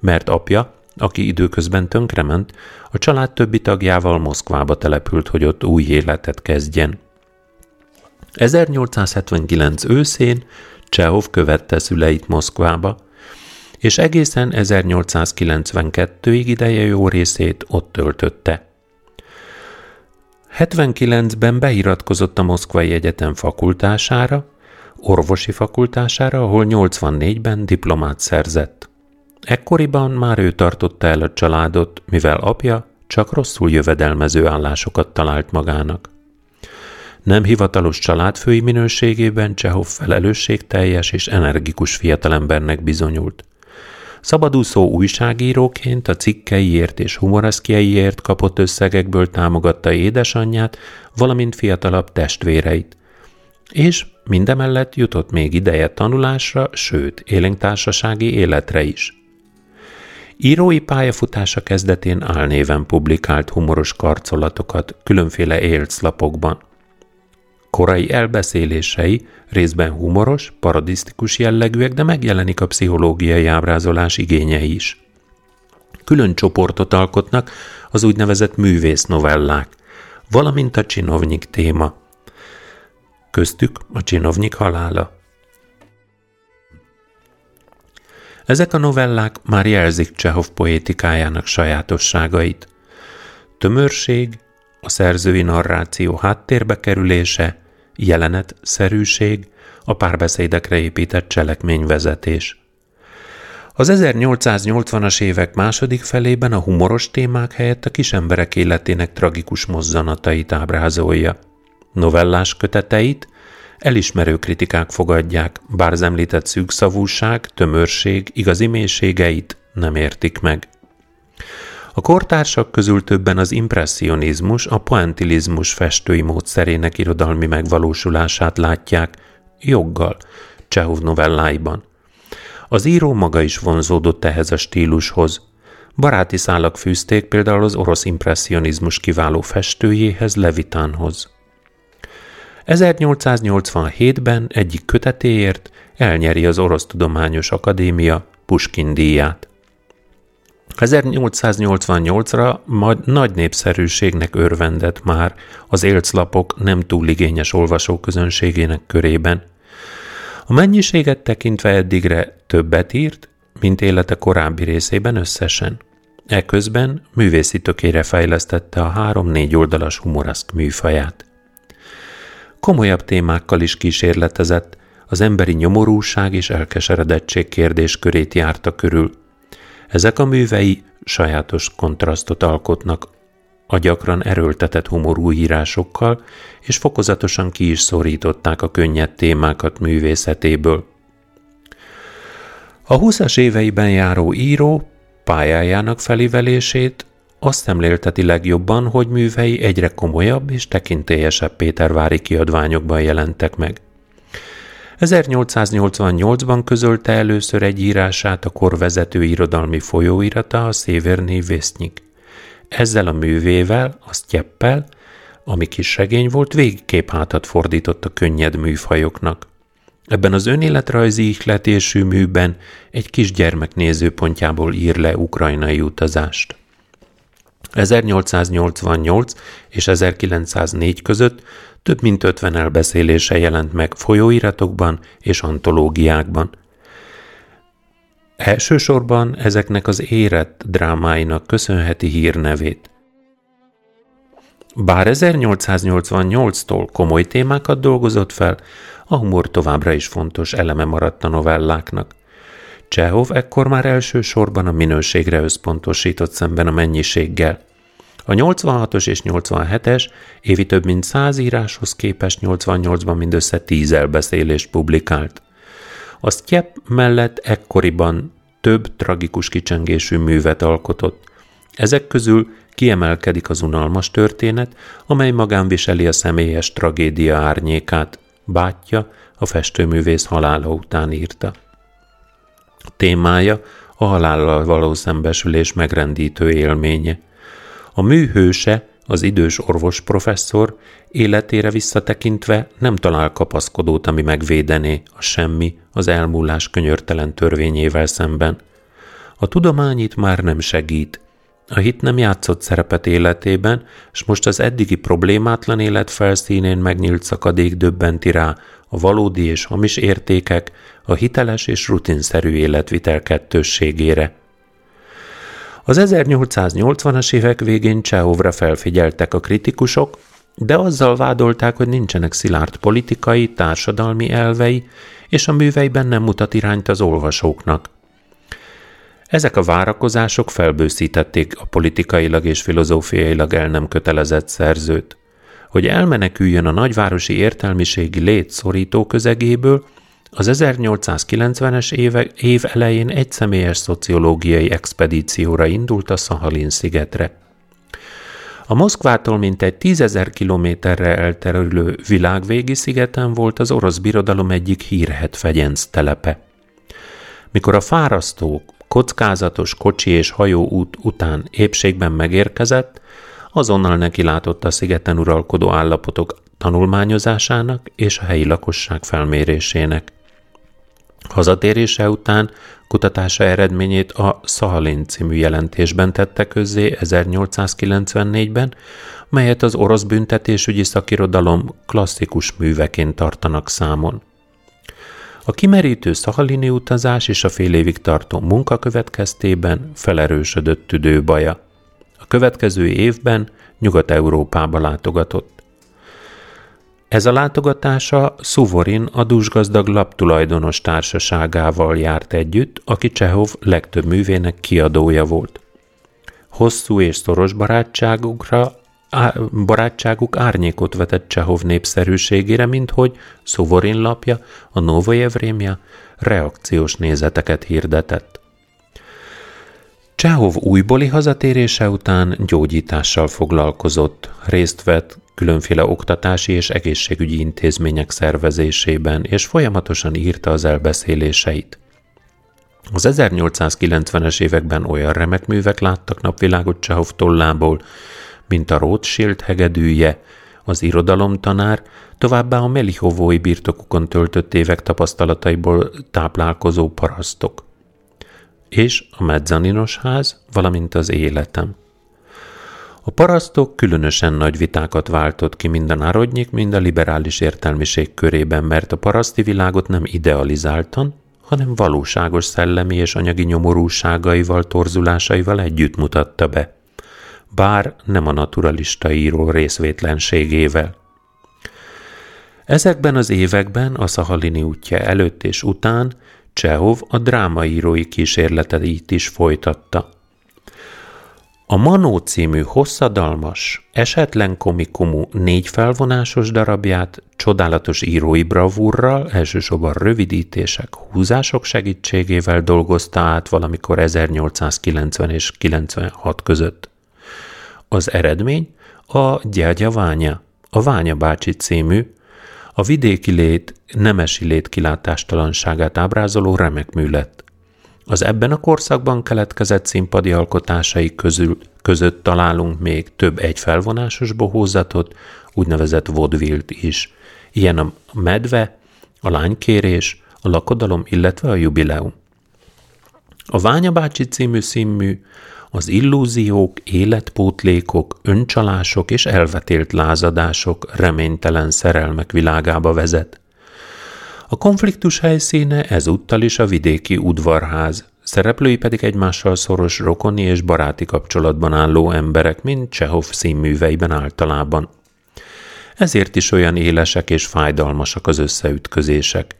mert apja, aki időközben tönkrement, a család többi tagjával Moszkvába települt, hogy ott új életet kezdjen. ezernyolcszázhetvenkilenc őszén Csehov követte szüleit Moszkvába, és egészen ezernyolcszázkilencvenkettőig ideje jó részét ott töltötte. hetvenkilencben beiratkozott a Moszkvai Egyetem fakultására, orvosi fakultására, ahol nyolcvannégyben diplomát szerzett. Ekkoriban már ő tartotta el a családot, mivel apja csak rosszul jövedelmező állásokat talált magának. Nem hivatalos családfői minőségében Csehov felelősségteljes és energikus fiatalembernek bizonyult. Szabadúszó újságíróként a cikkeiért és humoreszkjeiért kapott összegekből támogatta édesanyját, valamint fiatalabb testvéreit. És mindemellett jutott még ideje tanulásra, sőt, élénktársasági életre is. Írói pályafutása kezdetén álnéven publikált humoros karcolatokat különféle élclapokban. Korai elbeszélései részben humoros, parodisztikus jellegűek, de megjelenik a pszichológiai ábrázolás igénye is. Külön csoportot alkotnak az úgynevezett művésznovellák, valamint a csinovnyik téma. Köztük a csinovnyik halála. Ezek a novellák már jelzik Csehov poétikájának sajátosságait. Tömörség, a szerzői narráció háttérbe kerülése, jelenetszerűség, a párbeszédekre épített cselekményvezetés. Az ezernyolcszáznyolcvanas évek második felében a humoros témák helyett a kisemberek életének tragikus mozzanatait ábrázolja. Novellás köteteit elismerő kritikák fogadják, bár az említett szűkszavúság, tömörség igazi mélységeit nem értik meg. A kortársak közül többen az impresszionizmus, a poentilizmus festői módszerének irodalmi megvalósulását látják, joggal, Csehov novelláiban. Az író maga is vonzódott ehhez a stílushoz. Baráti szálak fűzték például az orosz impresszionizmus kiváló festőjéhez, Levitánhoz. ezernyolcszáznyolcvanhétben egyik kötetéért elnyeri az Orosz Tudományos Akadémia Puskin díját. ezernyolcszáznyolcvannyolcra majd nagy népszerűségnek örvendett már az élclapok nem túl igényes olvasóközönségének körében. A mennyiséget tekintve eddigre többet írt, mint élete korábbi részében összesen. Eközben művészi tökére fejlesztette a három-négy oldalas humoreszk műfaját. Komolyabb témákkal is kísérletezett, az emberi nyomorúság és elkeseredettség kérdéskörét járta körül. Ezek a művei sajátos kontrasztot alkotnak a gyakran erőltetett humorú írásokkal, és fokozatosan ki is szorították a könnyed témákat művészetéből. A húszas éveiben járó író pályájának felívelését azt szemlélteti legjobban, hogy művei egyre komolyabb és tekintélyesebb pétervári kiadványokban jelentek meg. ezernyolcszáznyolcvannyolcban közölte először egy írását a kor vezető irodalmi folyóirata, a Szévernyi Vésznyik. Ezzel a művével, a Sztyeppel, ami kisregény volt, végigképhátat fordított a könnyed műfajoknak. Ebben az önéletrajzi ihletésű műben egy kisgyermek nézőpontjából ír le ukrajnai utazást. ezernyolcszáznyolcvannyolc és ezerkilencszáznégy között több mint ötven elbeszélése jelent meg folyóiratokban és antológiákban. Elsősorban ezeknek az érett drámáinak köszönheti hírnevét. Bár ezernyolcszáznyolcvannyolctól komoly témákat dolgozott fel, a humor továbbra is fontos eleme maradt a novelláknak. Csehov ekkor már elsősorban a minőségre összpontosított szemben a mennyiséggel. A nyolcvanhatos és nyolcvanhetes évi több mint száz íráshoz képest nyolcvannyolcban mindössze tíz elbeszélést publikált. A Sztyepp mellett ekkoriban több tragikus kicsengésű művet alkotott. Ezek közül kiemelkedik az unalmas történet, amely magán viseli a személyes tragédia árnyékát. Bátyja, a festőművész halála után írta. Témája a halállal való szembesülés megrendítő élménye. A mű hőse, az idős orvos professzor, életére visszatekintve nem talál kapaszkodót, ami megvédené a semmi, az elmúlás könyörtelen törvényével szemben. A tudomány itt már nem segít. A hit nem játszott szerepet életében, és most az eddigi problémátlan élet felszínén megnyílt szakadék döbbenti rá a valódi és hamis értékek, a hiteles és rutinszerű életvitel kettősségére. Az ezernyolcszáznyolcvanas évek végén Csehovra felfigyeltek a kritikusok, de azzal vádolták, hogy nincsenek szilárd politikai, társadalmi elvei, és a műveiben nem mutat irányt az olvasóknak. Ezek a várakozások felbőszítették a politikailag és filozófiailag el nem kötelezett szerzőt. Hogy elmeneküljön a nagyvárosi értelmiségi lét szorító közegéből, az ezernyolcszázkilencvenes éve, év elején egy személyes szociológiai expedícióra indult a Szahalin-szigetre. A Moszkvától mintegy tízezer kilométerre elterülő világvégi szigeten volt az orosz birodalom egyik hírhedt fegyenc telepe. Mikor a fárasztók kockázatos kocsi és hajóút után épségben megérkezett, azonnal nekilátott a szigeten uralkodó állapotok tanulmányozásának és a helyi lakosság felmérésének. Hazatérése után kutatása eredményét a Szahalin című jelentésben tette közzé ezernyolcszázkilencvennégyben, melyet az orosz büntetésügyi szakirodalom klasszikus műveként tartanak számon. A kimerítő szahalini utazás és a fél évig tartó munka következtében felerősödött tüdőbaja. A A következő évben Nyugat-Európába látogatott. Ez a látogatása Szuvorin a dúsgazdag laptulajdonos társaságával járt együtt, aki Csehov legtöbb művének kiadója volt. Hosszú és szoros barátságukra barátságuk árnyékot vetett Csehov népszerűségére, minthogy Szuvorin lapja, a Novoje Vremja reakciós nézeteket hirdetett. Csehov újbóli hazatérése után gyógyítással foglalkozott, részt vett különféle oktatási és egészségügyi intézmények szervezésében, és folyamatosan írta az elbeszéléseit. Az ezernyolcszázkilencvenes években olyan remek művek láttak napvilágot Csehov tollából, mint a Rothschild hegedűje, az irodalomtanár, továbbá a melihovói birtokukon töltött évek tapasztalataiból táplálkozó Parasztok, és a mezzaninos ház, valamint az életem. A Parasztok különösen nagy vitákat váltott ki mind a narodnyik, mind a liberális értelmiség körében, mert a paraszti világot nem idealizáltan, hanem valóságos szellemi és anyagi nyomorúságaival, torzulásaival együtt mutatta be, bár nem a naturalista író részvétlenségével. Ezekben az években a Szahalini útja előtt és után Csehov a drámaírói kísérleteit is folytatta. A Manó című hosszadalmas, esetlen komikumú négy felvonásos darabját csodálatos írói bravúrral, elsősorban rövidítések, húzások segítségével dolgozta át valamikor ezernyolcszázkilencven és kilencvenhat között. Az eredmény a Gyergya Ványa, a Ványa bácsi című, a vidéki lét, nemesi lét kilátástalanságát ábrázoló remek mű lett. Az ebben a korszakban keletkezett színpadi alkotásai közül, között találunk még több egyfelvonásos bohózatot, úgynevezett vodvilt is. Ilyen a Medve, a Lánykérés, a Lakodalom, illetve a Jubileum. A Ványa bácsi című színmű az illúziók, életpótlékok, öncsalások és elvetélt lázadások, reménytelen szerelmek világába vezet. A konfliktus helyszíne ezúttal is a vidéki udvarház, szereplői pedig egymással szoros rokoni és baráti kapcsolatban álló emberek, mint Csehov színműveiben általában. Ezért is olyan élesek és fájdalmasak az összeütközések.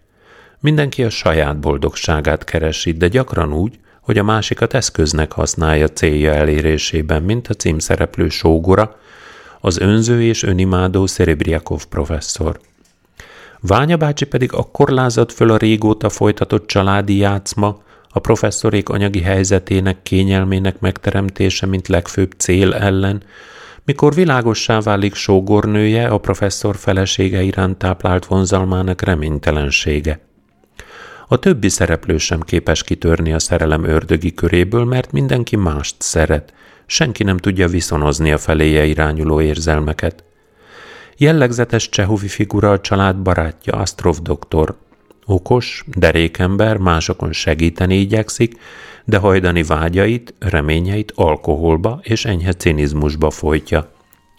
Mindenki a saját boldogságát keresi, de gyakran úgy, hogy a másikat eszköznek használja célja elérésében, mint a címszereplő sógora, az önző és önimádó Szerebriakov professzor. Ványa bácsi pedig akkor lázadt föl a régóta folytatott családi játszma, a professzorék anyagi helyzetének, kényelmének megteremtése, mint legfőbb cél ellen, mikor világossá válik sógornője a professzor felesége iránt táplált vonzalmának reménytelensége. A többi szereplő sem képes kitörni a szerelem ördögi köréből, mert mindenki mást szeret, senki nem tudja viszonozni a feléje irányuló érzelmeket. Jellegzetes csehovi figura a család barátja, Osztrov doktor. Okos, derékember, másokon segíteni igyekszik, de hajdani vágyait, reményeit alkoholba és enyhe cinizmusba folytja.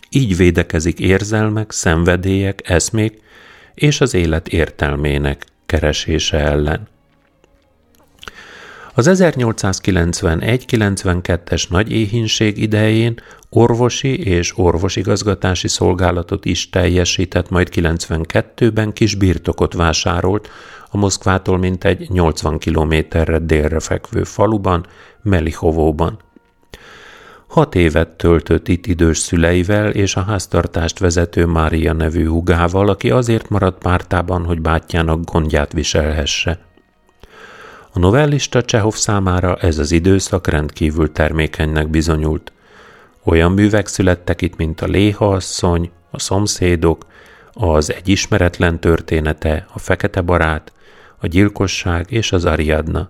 Így védekezik érzelmek, szenvedélyek, eszmék és az élet értelmének keresése ellen. Az ezernyolcszázkilencvenegy-kilencvenkettes nagy éhínség idején orvosi és orvosigazgatási szolgálatot is teljesített, majd kilencvenkettőben kis birtokot vásárolt a Moszkvától mintegy nyolcvan kilométerre délre fekvő faluban, Melihóvóban. Hat évet töltött itt idős szüleivel és a háztartást vezető Mária nevű húgával, aki azért maradt pártában, hogy bátyjának gondját viselhesse. A novellista Csehov számára ez az időszak rendkívül termékenynek bizonyult. Olyan művek születtek itt, mint a Léha asszony, a Szomszédok, az Egy ismeretlen története, a Fekete barát, a Gyilkosság és az Ariadna.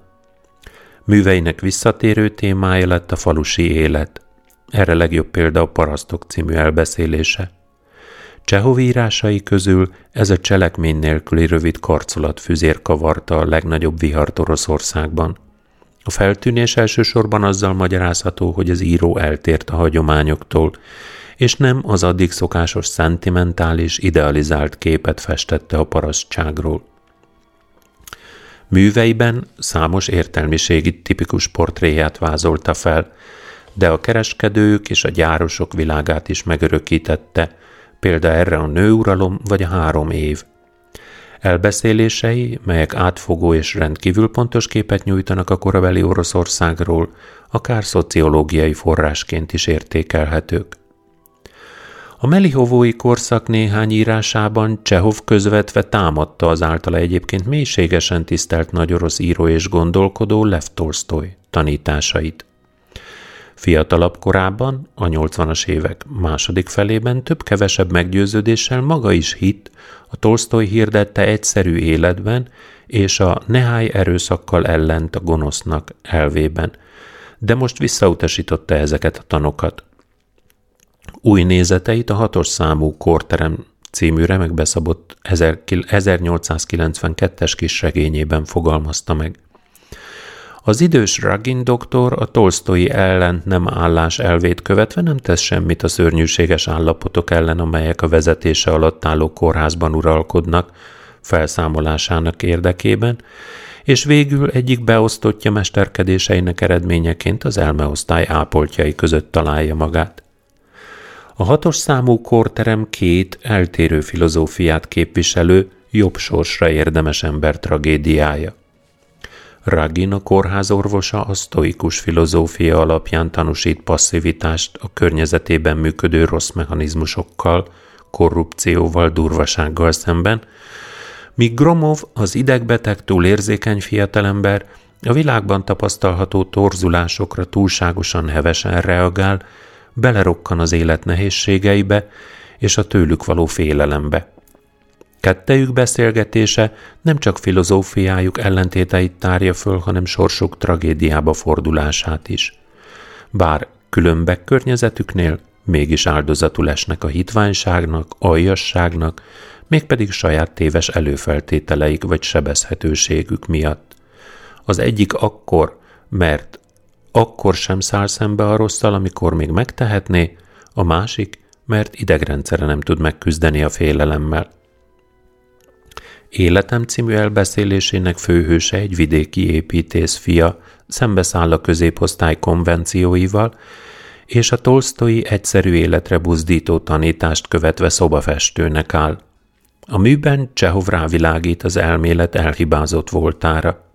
Műveinek visszatérő témája lett a falusi élet. Erre legjobb példa a Parasztok című elbeszélése. Csehov írásai közül ez a cselekmény nélküli rövid karcolatfüzér kavarta a legnagyobb vihart Oroszországban. A feltűnés elsősorban azzal magyarázható, hogy az író eltért a hagyományoktól, és nem az addig szokásos szentimentális, idealizált képet festette a parasztságról. Műveiben számos értelmiségi tipikus portréját vázolta fel, de a kereskedők és a gyárosok világát is megörökítette, példa erre a nőuralom vagy a három év. Elbeszélései, melyek átfogó és rendkívül pontos képet nyújtanak a korabeli Oroszországról, akár szociológiai forrásként is értékelhetők. A melihovói korszak néhány írásában Csehov közvetve támadta az általa egyébként mélységesen tisztelt nagyorosz író és gondolkodó Lev Tolsztoj tanításait. Fiatalabb korában, a nyolcvanas évek második felében több-kevesebb meggyőződéssel maga is hitt a Tolsztoj hirdette egyszerű életben és a neháj erőszakkal ellent a gonosznak elvében, de most visszautasította ezeket a tanokat. Új nézeteit a hatos számú Korterem című remekbe szabott ezernyolcszázkilencvenkettes kisregényében fogalmazta meg. Az idős Ragin doktor a tolsztoji ellent nem állás elvét követve nem tesz semmit a szörnyűséges állapotok ellen, amelyek a vezetése alatt álló kórházban uralkodnak, felszámolásának érdekében, és végül egyik beosztottja mesterkedéseinek eredményeként az elmeosztály ápoltjai között találja magát. A hatos számú Korterem két eltérő filozófiát képviselő, jobb sorsra érdemes ember tragédiája. Ragin, a kórház orvosa, a sztoikus filozófia alapján tanúsít passzivitást a környezetében működő rossz mechanizmusokkal, korrupcióval, durvasággal szemben, míg Gromov, az idegbeteg, túlérzékeny fiatalember a világban tapasztalható torzulásokra túlságosan hevesen reagál, belerokkan az élet nehézségeibe és a tőlük való félelembe. Kettejük beszélgetése nem csak filozófiájuk ellentéteit tárja föl, hanem sorsuk tragédiába fordulását is. Bár különbek környezetüknél, mégis áldozatul esnek a hitványságnak, aljasságnak, mégpedig saját téves előfeltételeik vagy sebezhetőségük miatt. Az egyik akkor, mert akkor sem száll szembe a rosszal, amikor még megtehetné, a másik, mert idegrendszere nem tud megküzdeni a félelemmel. Életem című elbeszélésének főhőse egy vidéki építész fia, szembeszáll a középosztály konvencióival, és a tolsztoji egyszerű életre buzdító tanítást követve szobafestőnek áll. A műben Csehov rávilágít az elmélet elhibázott voltára.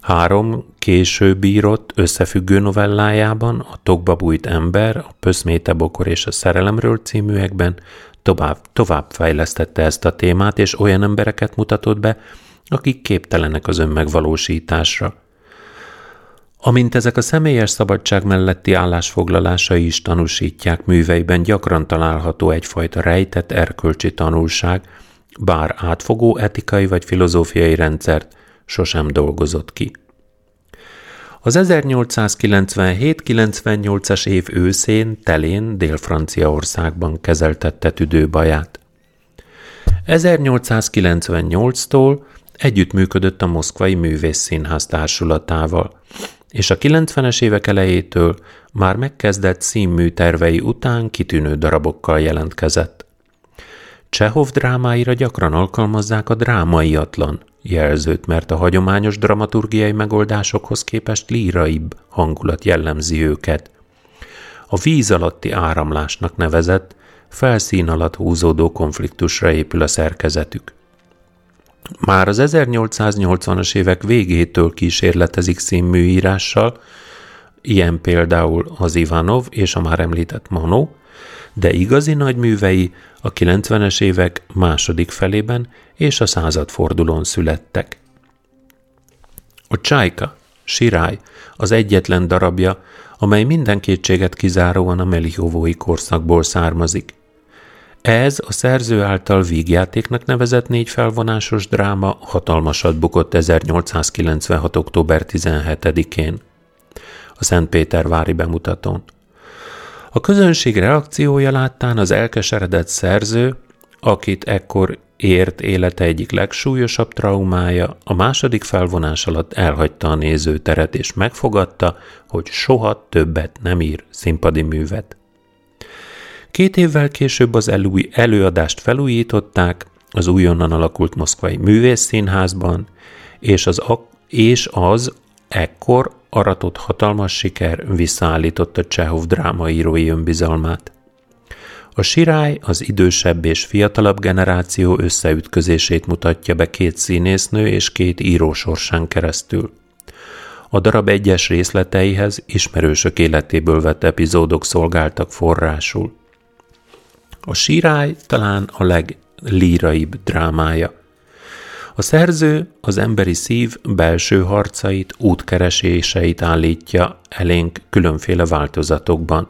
Három később írott összefüggő novellájában, a Tokba bújt ember, a Pöszmétebokor és a Szerelemről címűekben tovább, továbbfejlesztette ezt a témát, és olyan embereket mutatott be, akik képtelenek az önmegvalósításra. Amint ezek a személyes szabadság melletti állásfoglalásai is tanúsítják, műveiben gyakran található egyfajta rejtett erkölcsi tanulság, bár átfogó etikai vagy filozófiai rendszert sosem dolgozott ki. Az ezernyolcszázkilencvenhét-kilencvennyolcas év őszén, telén Dél-Franciaországban kezeltette tüdőbaját. ezernyolcszázkilencvennyolctól együttműködött a Moszkvai Művészszínház társulatával, és a kilencvenes évek elejétől már megkezdett színmű tervei után kitűnő darabokkal jelentkezett. Csehov drámáira gyakran alkalmazzák a drámaiatlan jelzőt, mert a hagyományos dramaturgiai megoldásokhoz képest líraibb hangulat jellemzi őket. A víz alatti áramlásnak nevezett, felszín alatt húzódó konfliktusra épül a szerkezetük. Már az ezernyolcszáznyolcvanas évek végétől kísérletezik színműírással, ilyen például az Ivanov és a már említett Manó, de igazi nagyművei a kilencvenes évek második felében és a századfordulón születtek. A Csajka, Sirály az egyetlen darabja, amely minden kétséget kizáróan a melihovói korszakból származik. Ez a szerző által vígjátéknak nevezett négy felvonásos dráma hatalmasat bukott ezernyolcszázkilencvenhat. október tizenhetedikén a Szentpétervári bemutatón. A közönség reakciója láttán az elkeseredett szerző, akit ekkor ért élete egyik legsúlyosabb traumája, a második felvonás alatt elhagyta a nézőteret és megfogadta, hogy soha többet nem ír színpadi művet. Két évvel később az elúj előadást felújították az újonnan alakult Moszkvai Művészszínházban, és az, és az ekkor aratott hatalmas siker visszaállította Csehov drámaírói önbizalmát. A sirály az idősebb és fiatalabb generáció összeütközését mutatja be két színésznő és két író sorsán keresztül. A darab egyes részleteihez ismerősök életéből vett epizódok szolgáltak forrásul. A sirály talán a leglíraibb drámája. A szerző az emberi szív belső harcait, útkereséseit állítja elénk különféle változatokban.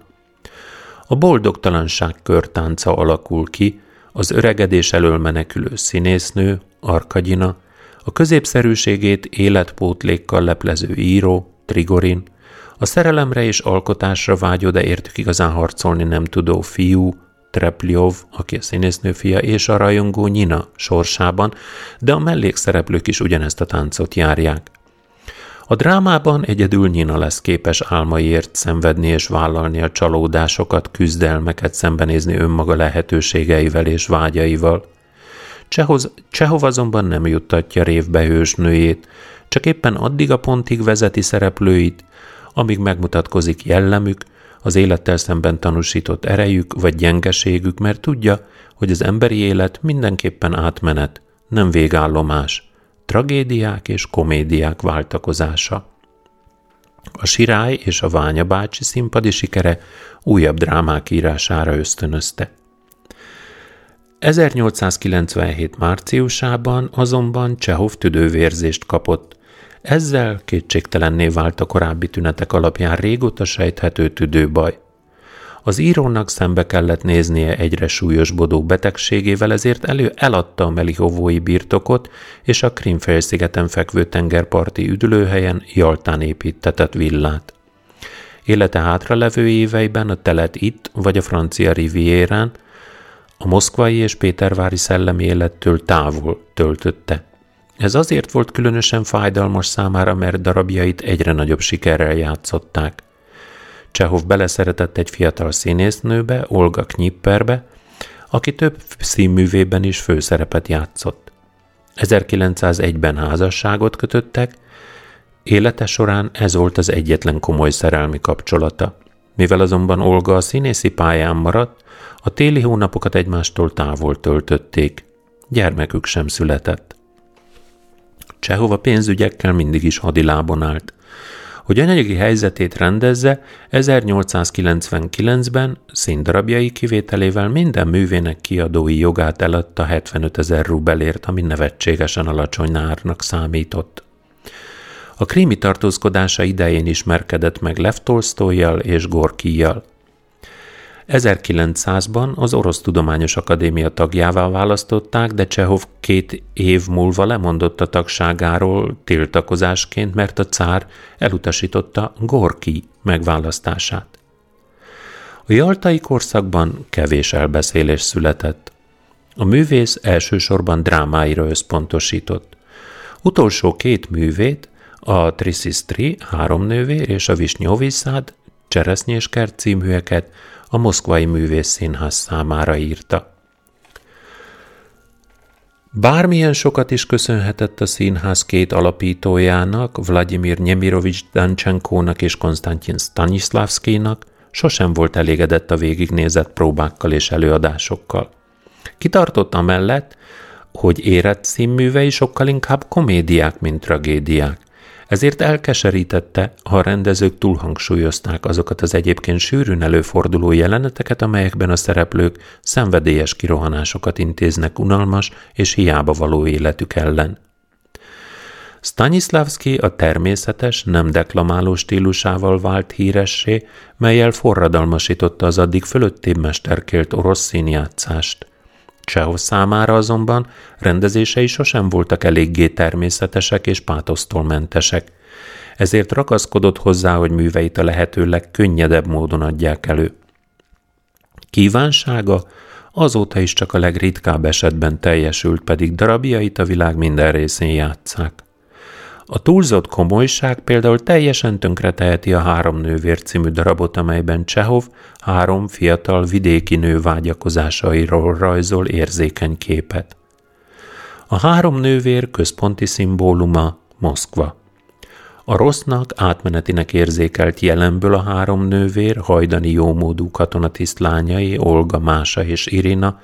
A boldogtalanság körtánca alakul ki, az öregedés elől menekülő színésznő, Arkagyina, a középszerűségét életpótlékkal leplező író, Trigorin, a szerelemre és alkotásra vágyó, de értük igazán harcolni nem tudó fiú, Trepljov, aki a színésznő fia, és a rajongó Nyina sorsában, de a mellékszereplők is ugyanezt a táncot járják. A drámában egyedül Nyina lesz képes álmaiért szenvedni és vállalni a csalódásokat, küzdelmeket, szembenézni önmaga lehetőségeivel és vágyaival. Csehov, Csehov azonban nem juttatja révbe hősnőjét, csak éppen addig a pontig vezeti szereplőit, amíg megmutatkozik jellemük, az élettel szemben tanúsított erejük vagy gyengeségük, mert tudja, hogy az emberi élet mindenképpen átmenet, nem végállomás, tragédiák és komédiák váltakozása. A sirály és a Ványa bácsi színpadi sikere újabb drámák írására ösztönözte. ezernyolcszázkilencvenhét márciusában azonban Csehov tüdővérzést kapott. Ezzel kétségtelenné vált a korábbi tünetek alapján régóta sejthető tüdőbaj. Az írónak szembe kellett néznie egyre súlyosbodó betegségével, ezért elő eladta a melihovói birtokot, és a Krim-félszigeten fekvő tengerparti üdülőhelyen, Jaltán építtetett villát. Élete hátralevő éveiben a telet itt vagy a francia rivierán, a moszkvai és pétervári szellemi élettől távol töltötte. Ez azért volt különösen fájdalmas számára, mert darabjait egyre nagyobb sikerrel játszották. Csehov beleszeretett egy fiatal színésznőbe, Olga Knipperbe, aki több színművében is főszerepet játszott. ezerkilencszázegyben házasságot kötöttek, élete során ez volt az egyetlen komoly szerelmi kapcsolata. Mivel azonban Olga a színészi pályán maradt, a téli hónapokat egymástól távol töltötték. Gyermekük sem született. Csehov a pénzügyekkel mindig is hadilábon állt. Hogy anyagi helyzetét rendezze, ezernyolcszázkilencvenkilencben színdarabjai kivételével minden művének kiadói jogát eladta hetvenötezer rubelért, ami nevetségesen alacsony árnak számított. A krími tartózkodása idején ismerkedett meg Lev Tolsztojjal és Gorkijjal. ezerkilencszázban az Orosz Tudományos Akadémia tagjává választották, de Csehov két év múlva lemondott a tagságáról tiltakozásként, mert a cár elutasította Gorkij megválasztását. A jaltai korszakban kevés elbeszélés született. A művész elsősorban drámáira összpontosított. Utolsó két művét, a Trisisztri, három nővér és a Visnyoviszád, Cseresznyéskert címűeket a Moszkvai Művészszínház számára írta. Bármilyen sokat is köszönhetett a színház két alapítójának, Vladimir Nyemirovics Dancsenkónak és Konstantin Staniszlavszkijnak, sosem volt elégedett a végignézett próbákkal és előadásokkal. Kitartott amellett, hogy érett színművei sokkal inkább komédiák, mint tragédiák. Ezért elkeserítette, ha a rendezők túlhangsúlyozták azokat az egyébként sűrűn előforduló jeleneteket, amelyekben a szereplők szenvedélyes kirohanásokat intéznek unalmas és hiába való életük ellen. Sztanyiszlavszkij a természetes, nem deklamáló stílusával vált híressé, mellyel forradalmasította az addig fölöttébb mesterkélt orosz színjátszást. Csehov számára azonban rendezései sosem voltak eléggé természetesek és pátosztól mentesek. Ezért ragaszkodott hozzá, hogy műveit a lehető legkönnyedebb módon adják elő. Kívánsága azóta is csak a legritkább esetben teljesült, pedig darabjait a világ minden részén játsszák. A túlzott komolyság például teljesen tönkreteheti a Három nővér című darabot, amelyben Csehov három fiatal vidéki nő vágyakozásairól rajzol érzékeny képet. A három nővér központi szimbóluma Moszkva. A rossznak, átmenetinek érzékelt jelenből a három nővér, hajdani jómódú katonatiszt lányai, Olga, Mása és Irina,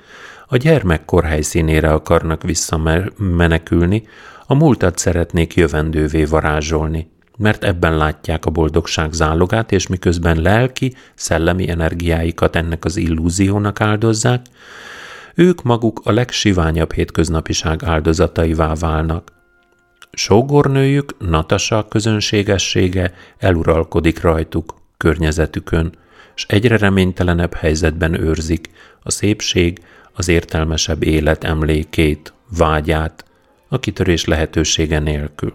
a gyermekkor helyszínére akarnak visszamenekülni, a múltat szeretnék jövendővé varázsolni, mert ebben látják a boldogság zálogát, és miközben lelki, szellemi energiáikat ennek az illúziónak áldozzák, ők maguk a legsiványabb hétköznapiság áldozataivá válnak. Sógornőjük, Natasa közönségessége eluralkodik rajtuk, környezetükön, s egyre reménytelenebb helyzetben őrzik a szépség, az értelmesebb élet emlékét, vágyát, a kitörés lehetősége nélkül.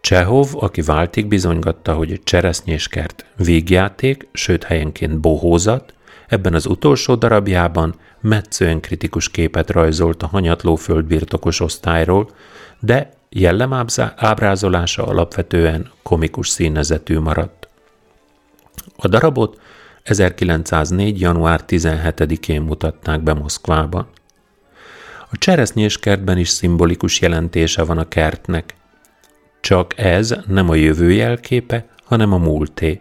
Csehov, aki váltig bizonygatta, hogy cseresznyéskert végjáték, sőt helyenként bohózat, ebben az utolsó darabjában metszően kritikus képet rajzolt a hanyatló földbirtokos osztályról, de jellemábrázolása alapvetően komikus színezetű maradt. A darabot ezerkilencszáznégy. január tizenhetedikén mutatták be Moszkvában. A cseresznyés kertben is szimbolikus jelentése van a kertnek. Csak ez nem a jövő jelképe, hanem a múlté.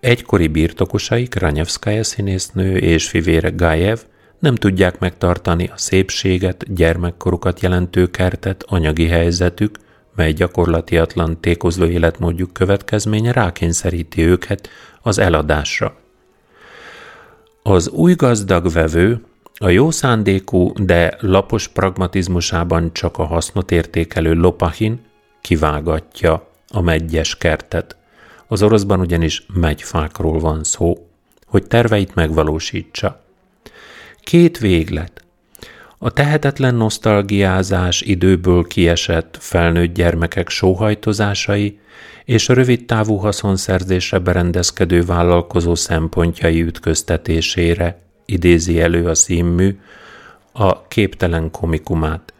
Egykori birtokosaik, Ranyevszkaja színésznő és fivére Gajev nem tudják megtartani a szépséget, gyermekkorukat jelentő kertet, anyagi helyzetük, mely gyakorlatiatlan tékozló életmódjuk következménye rákényszeríti őket az eladásra. Az új gazdag vevő a jó szándékú, de lapos pragmatizmusában csak a hasznot értékelő Lopahin kivágatja a meggyes kertet. Az oroszban ugyanis megyfákról van szó, hogy terveit megvalósítsa. Két véglet. A tehetetlen nosztalgiázás, időből kiesett felnőtt gyermekek sóhajtozásai és a rövidtávú haszonszerzésre berendezkedő vállalkozó szempontjai ütköztetésére idézi elő a színmű a képtelen komikumát.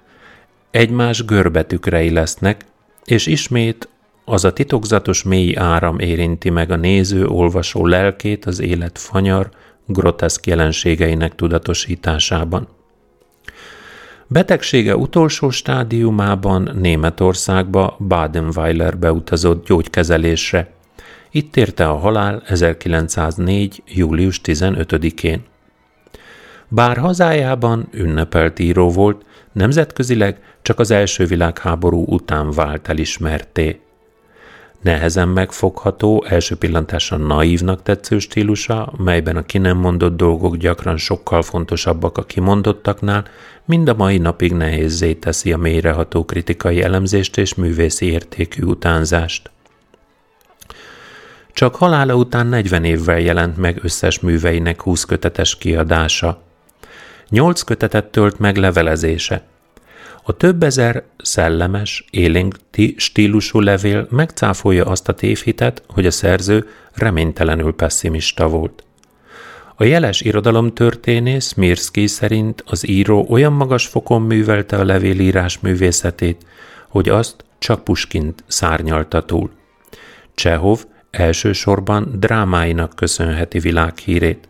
Egymás görbetükrei lesznek, és ismét az a titokzatos mély áram érinti meg a néző-olvasó lelkét az élet fanyar, groteszk jelenségeinek tudatosításában. Betegsége utolsó stádiumában Németországba, Badenweilerbe utazott gyógykezelésre. Itt érte a halál ezerkilencszáznégy. július tizenötödikén. Bár hazájában ünnepelt író volt, nemzetközileg csak az első világháború után vált elismertté. Nehezen megfogható, első pillantásra naívnak tetsző stílusa, melyben a ki nem mondott dolgok gyakran sokkal fontosabbak a kimondottaknál, mind a mai napig nehézzé teszi a mélyreható kritikai elemzést és művészi értékű utánzást. Csak halála után negyven évvel jelent meg összes műveinek húsz kötetes kiadása. nyolc kötetet tölt meg levelezése. A több ezer szellemes, élénk stílusú levél megcáfolja azt a tévhitet, hogy a szerző reménytelenül pessimista volt. A jeles irodalomtörténész Mirszkij szerint az író olyan magas fokon művelte a levélírás művészetét, hogy azt csak Puskint szárnyalta túl. Csehov elsősorban drámáinak köszönheti világhírét,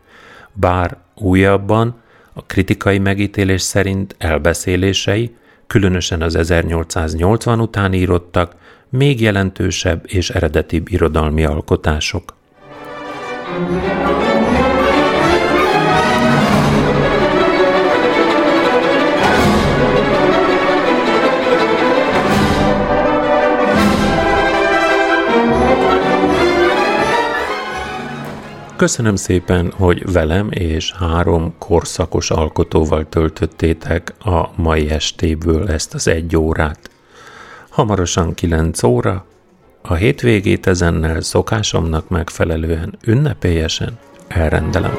bár újabban a kritikai megítélés szerint elbeszélései, különösen az ezernyolcszáznyolcvan után írottak, még jelentősebb és eredetibb irodalmi alkotások. Köszönöm szépen, hogy velem és három korszakos alkotóval töltöttétek a mai estéből ezt az egy órát. Hamarosan kilenc óra, a hétvégét ezennel szokásomnak megfelelően ünnepélyesen elrendelem.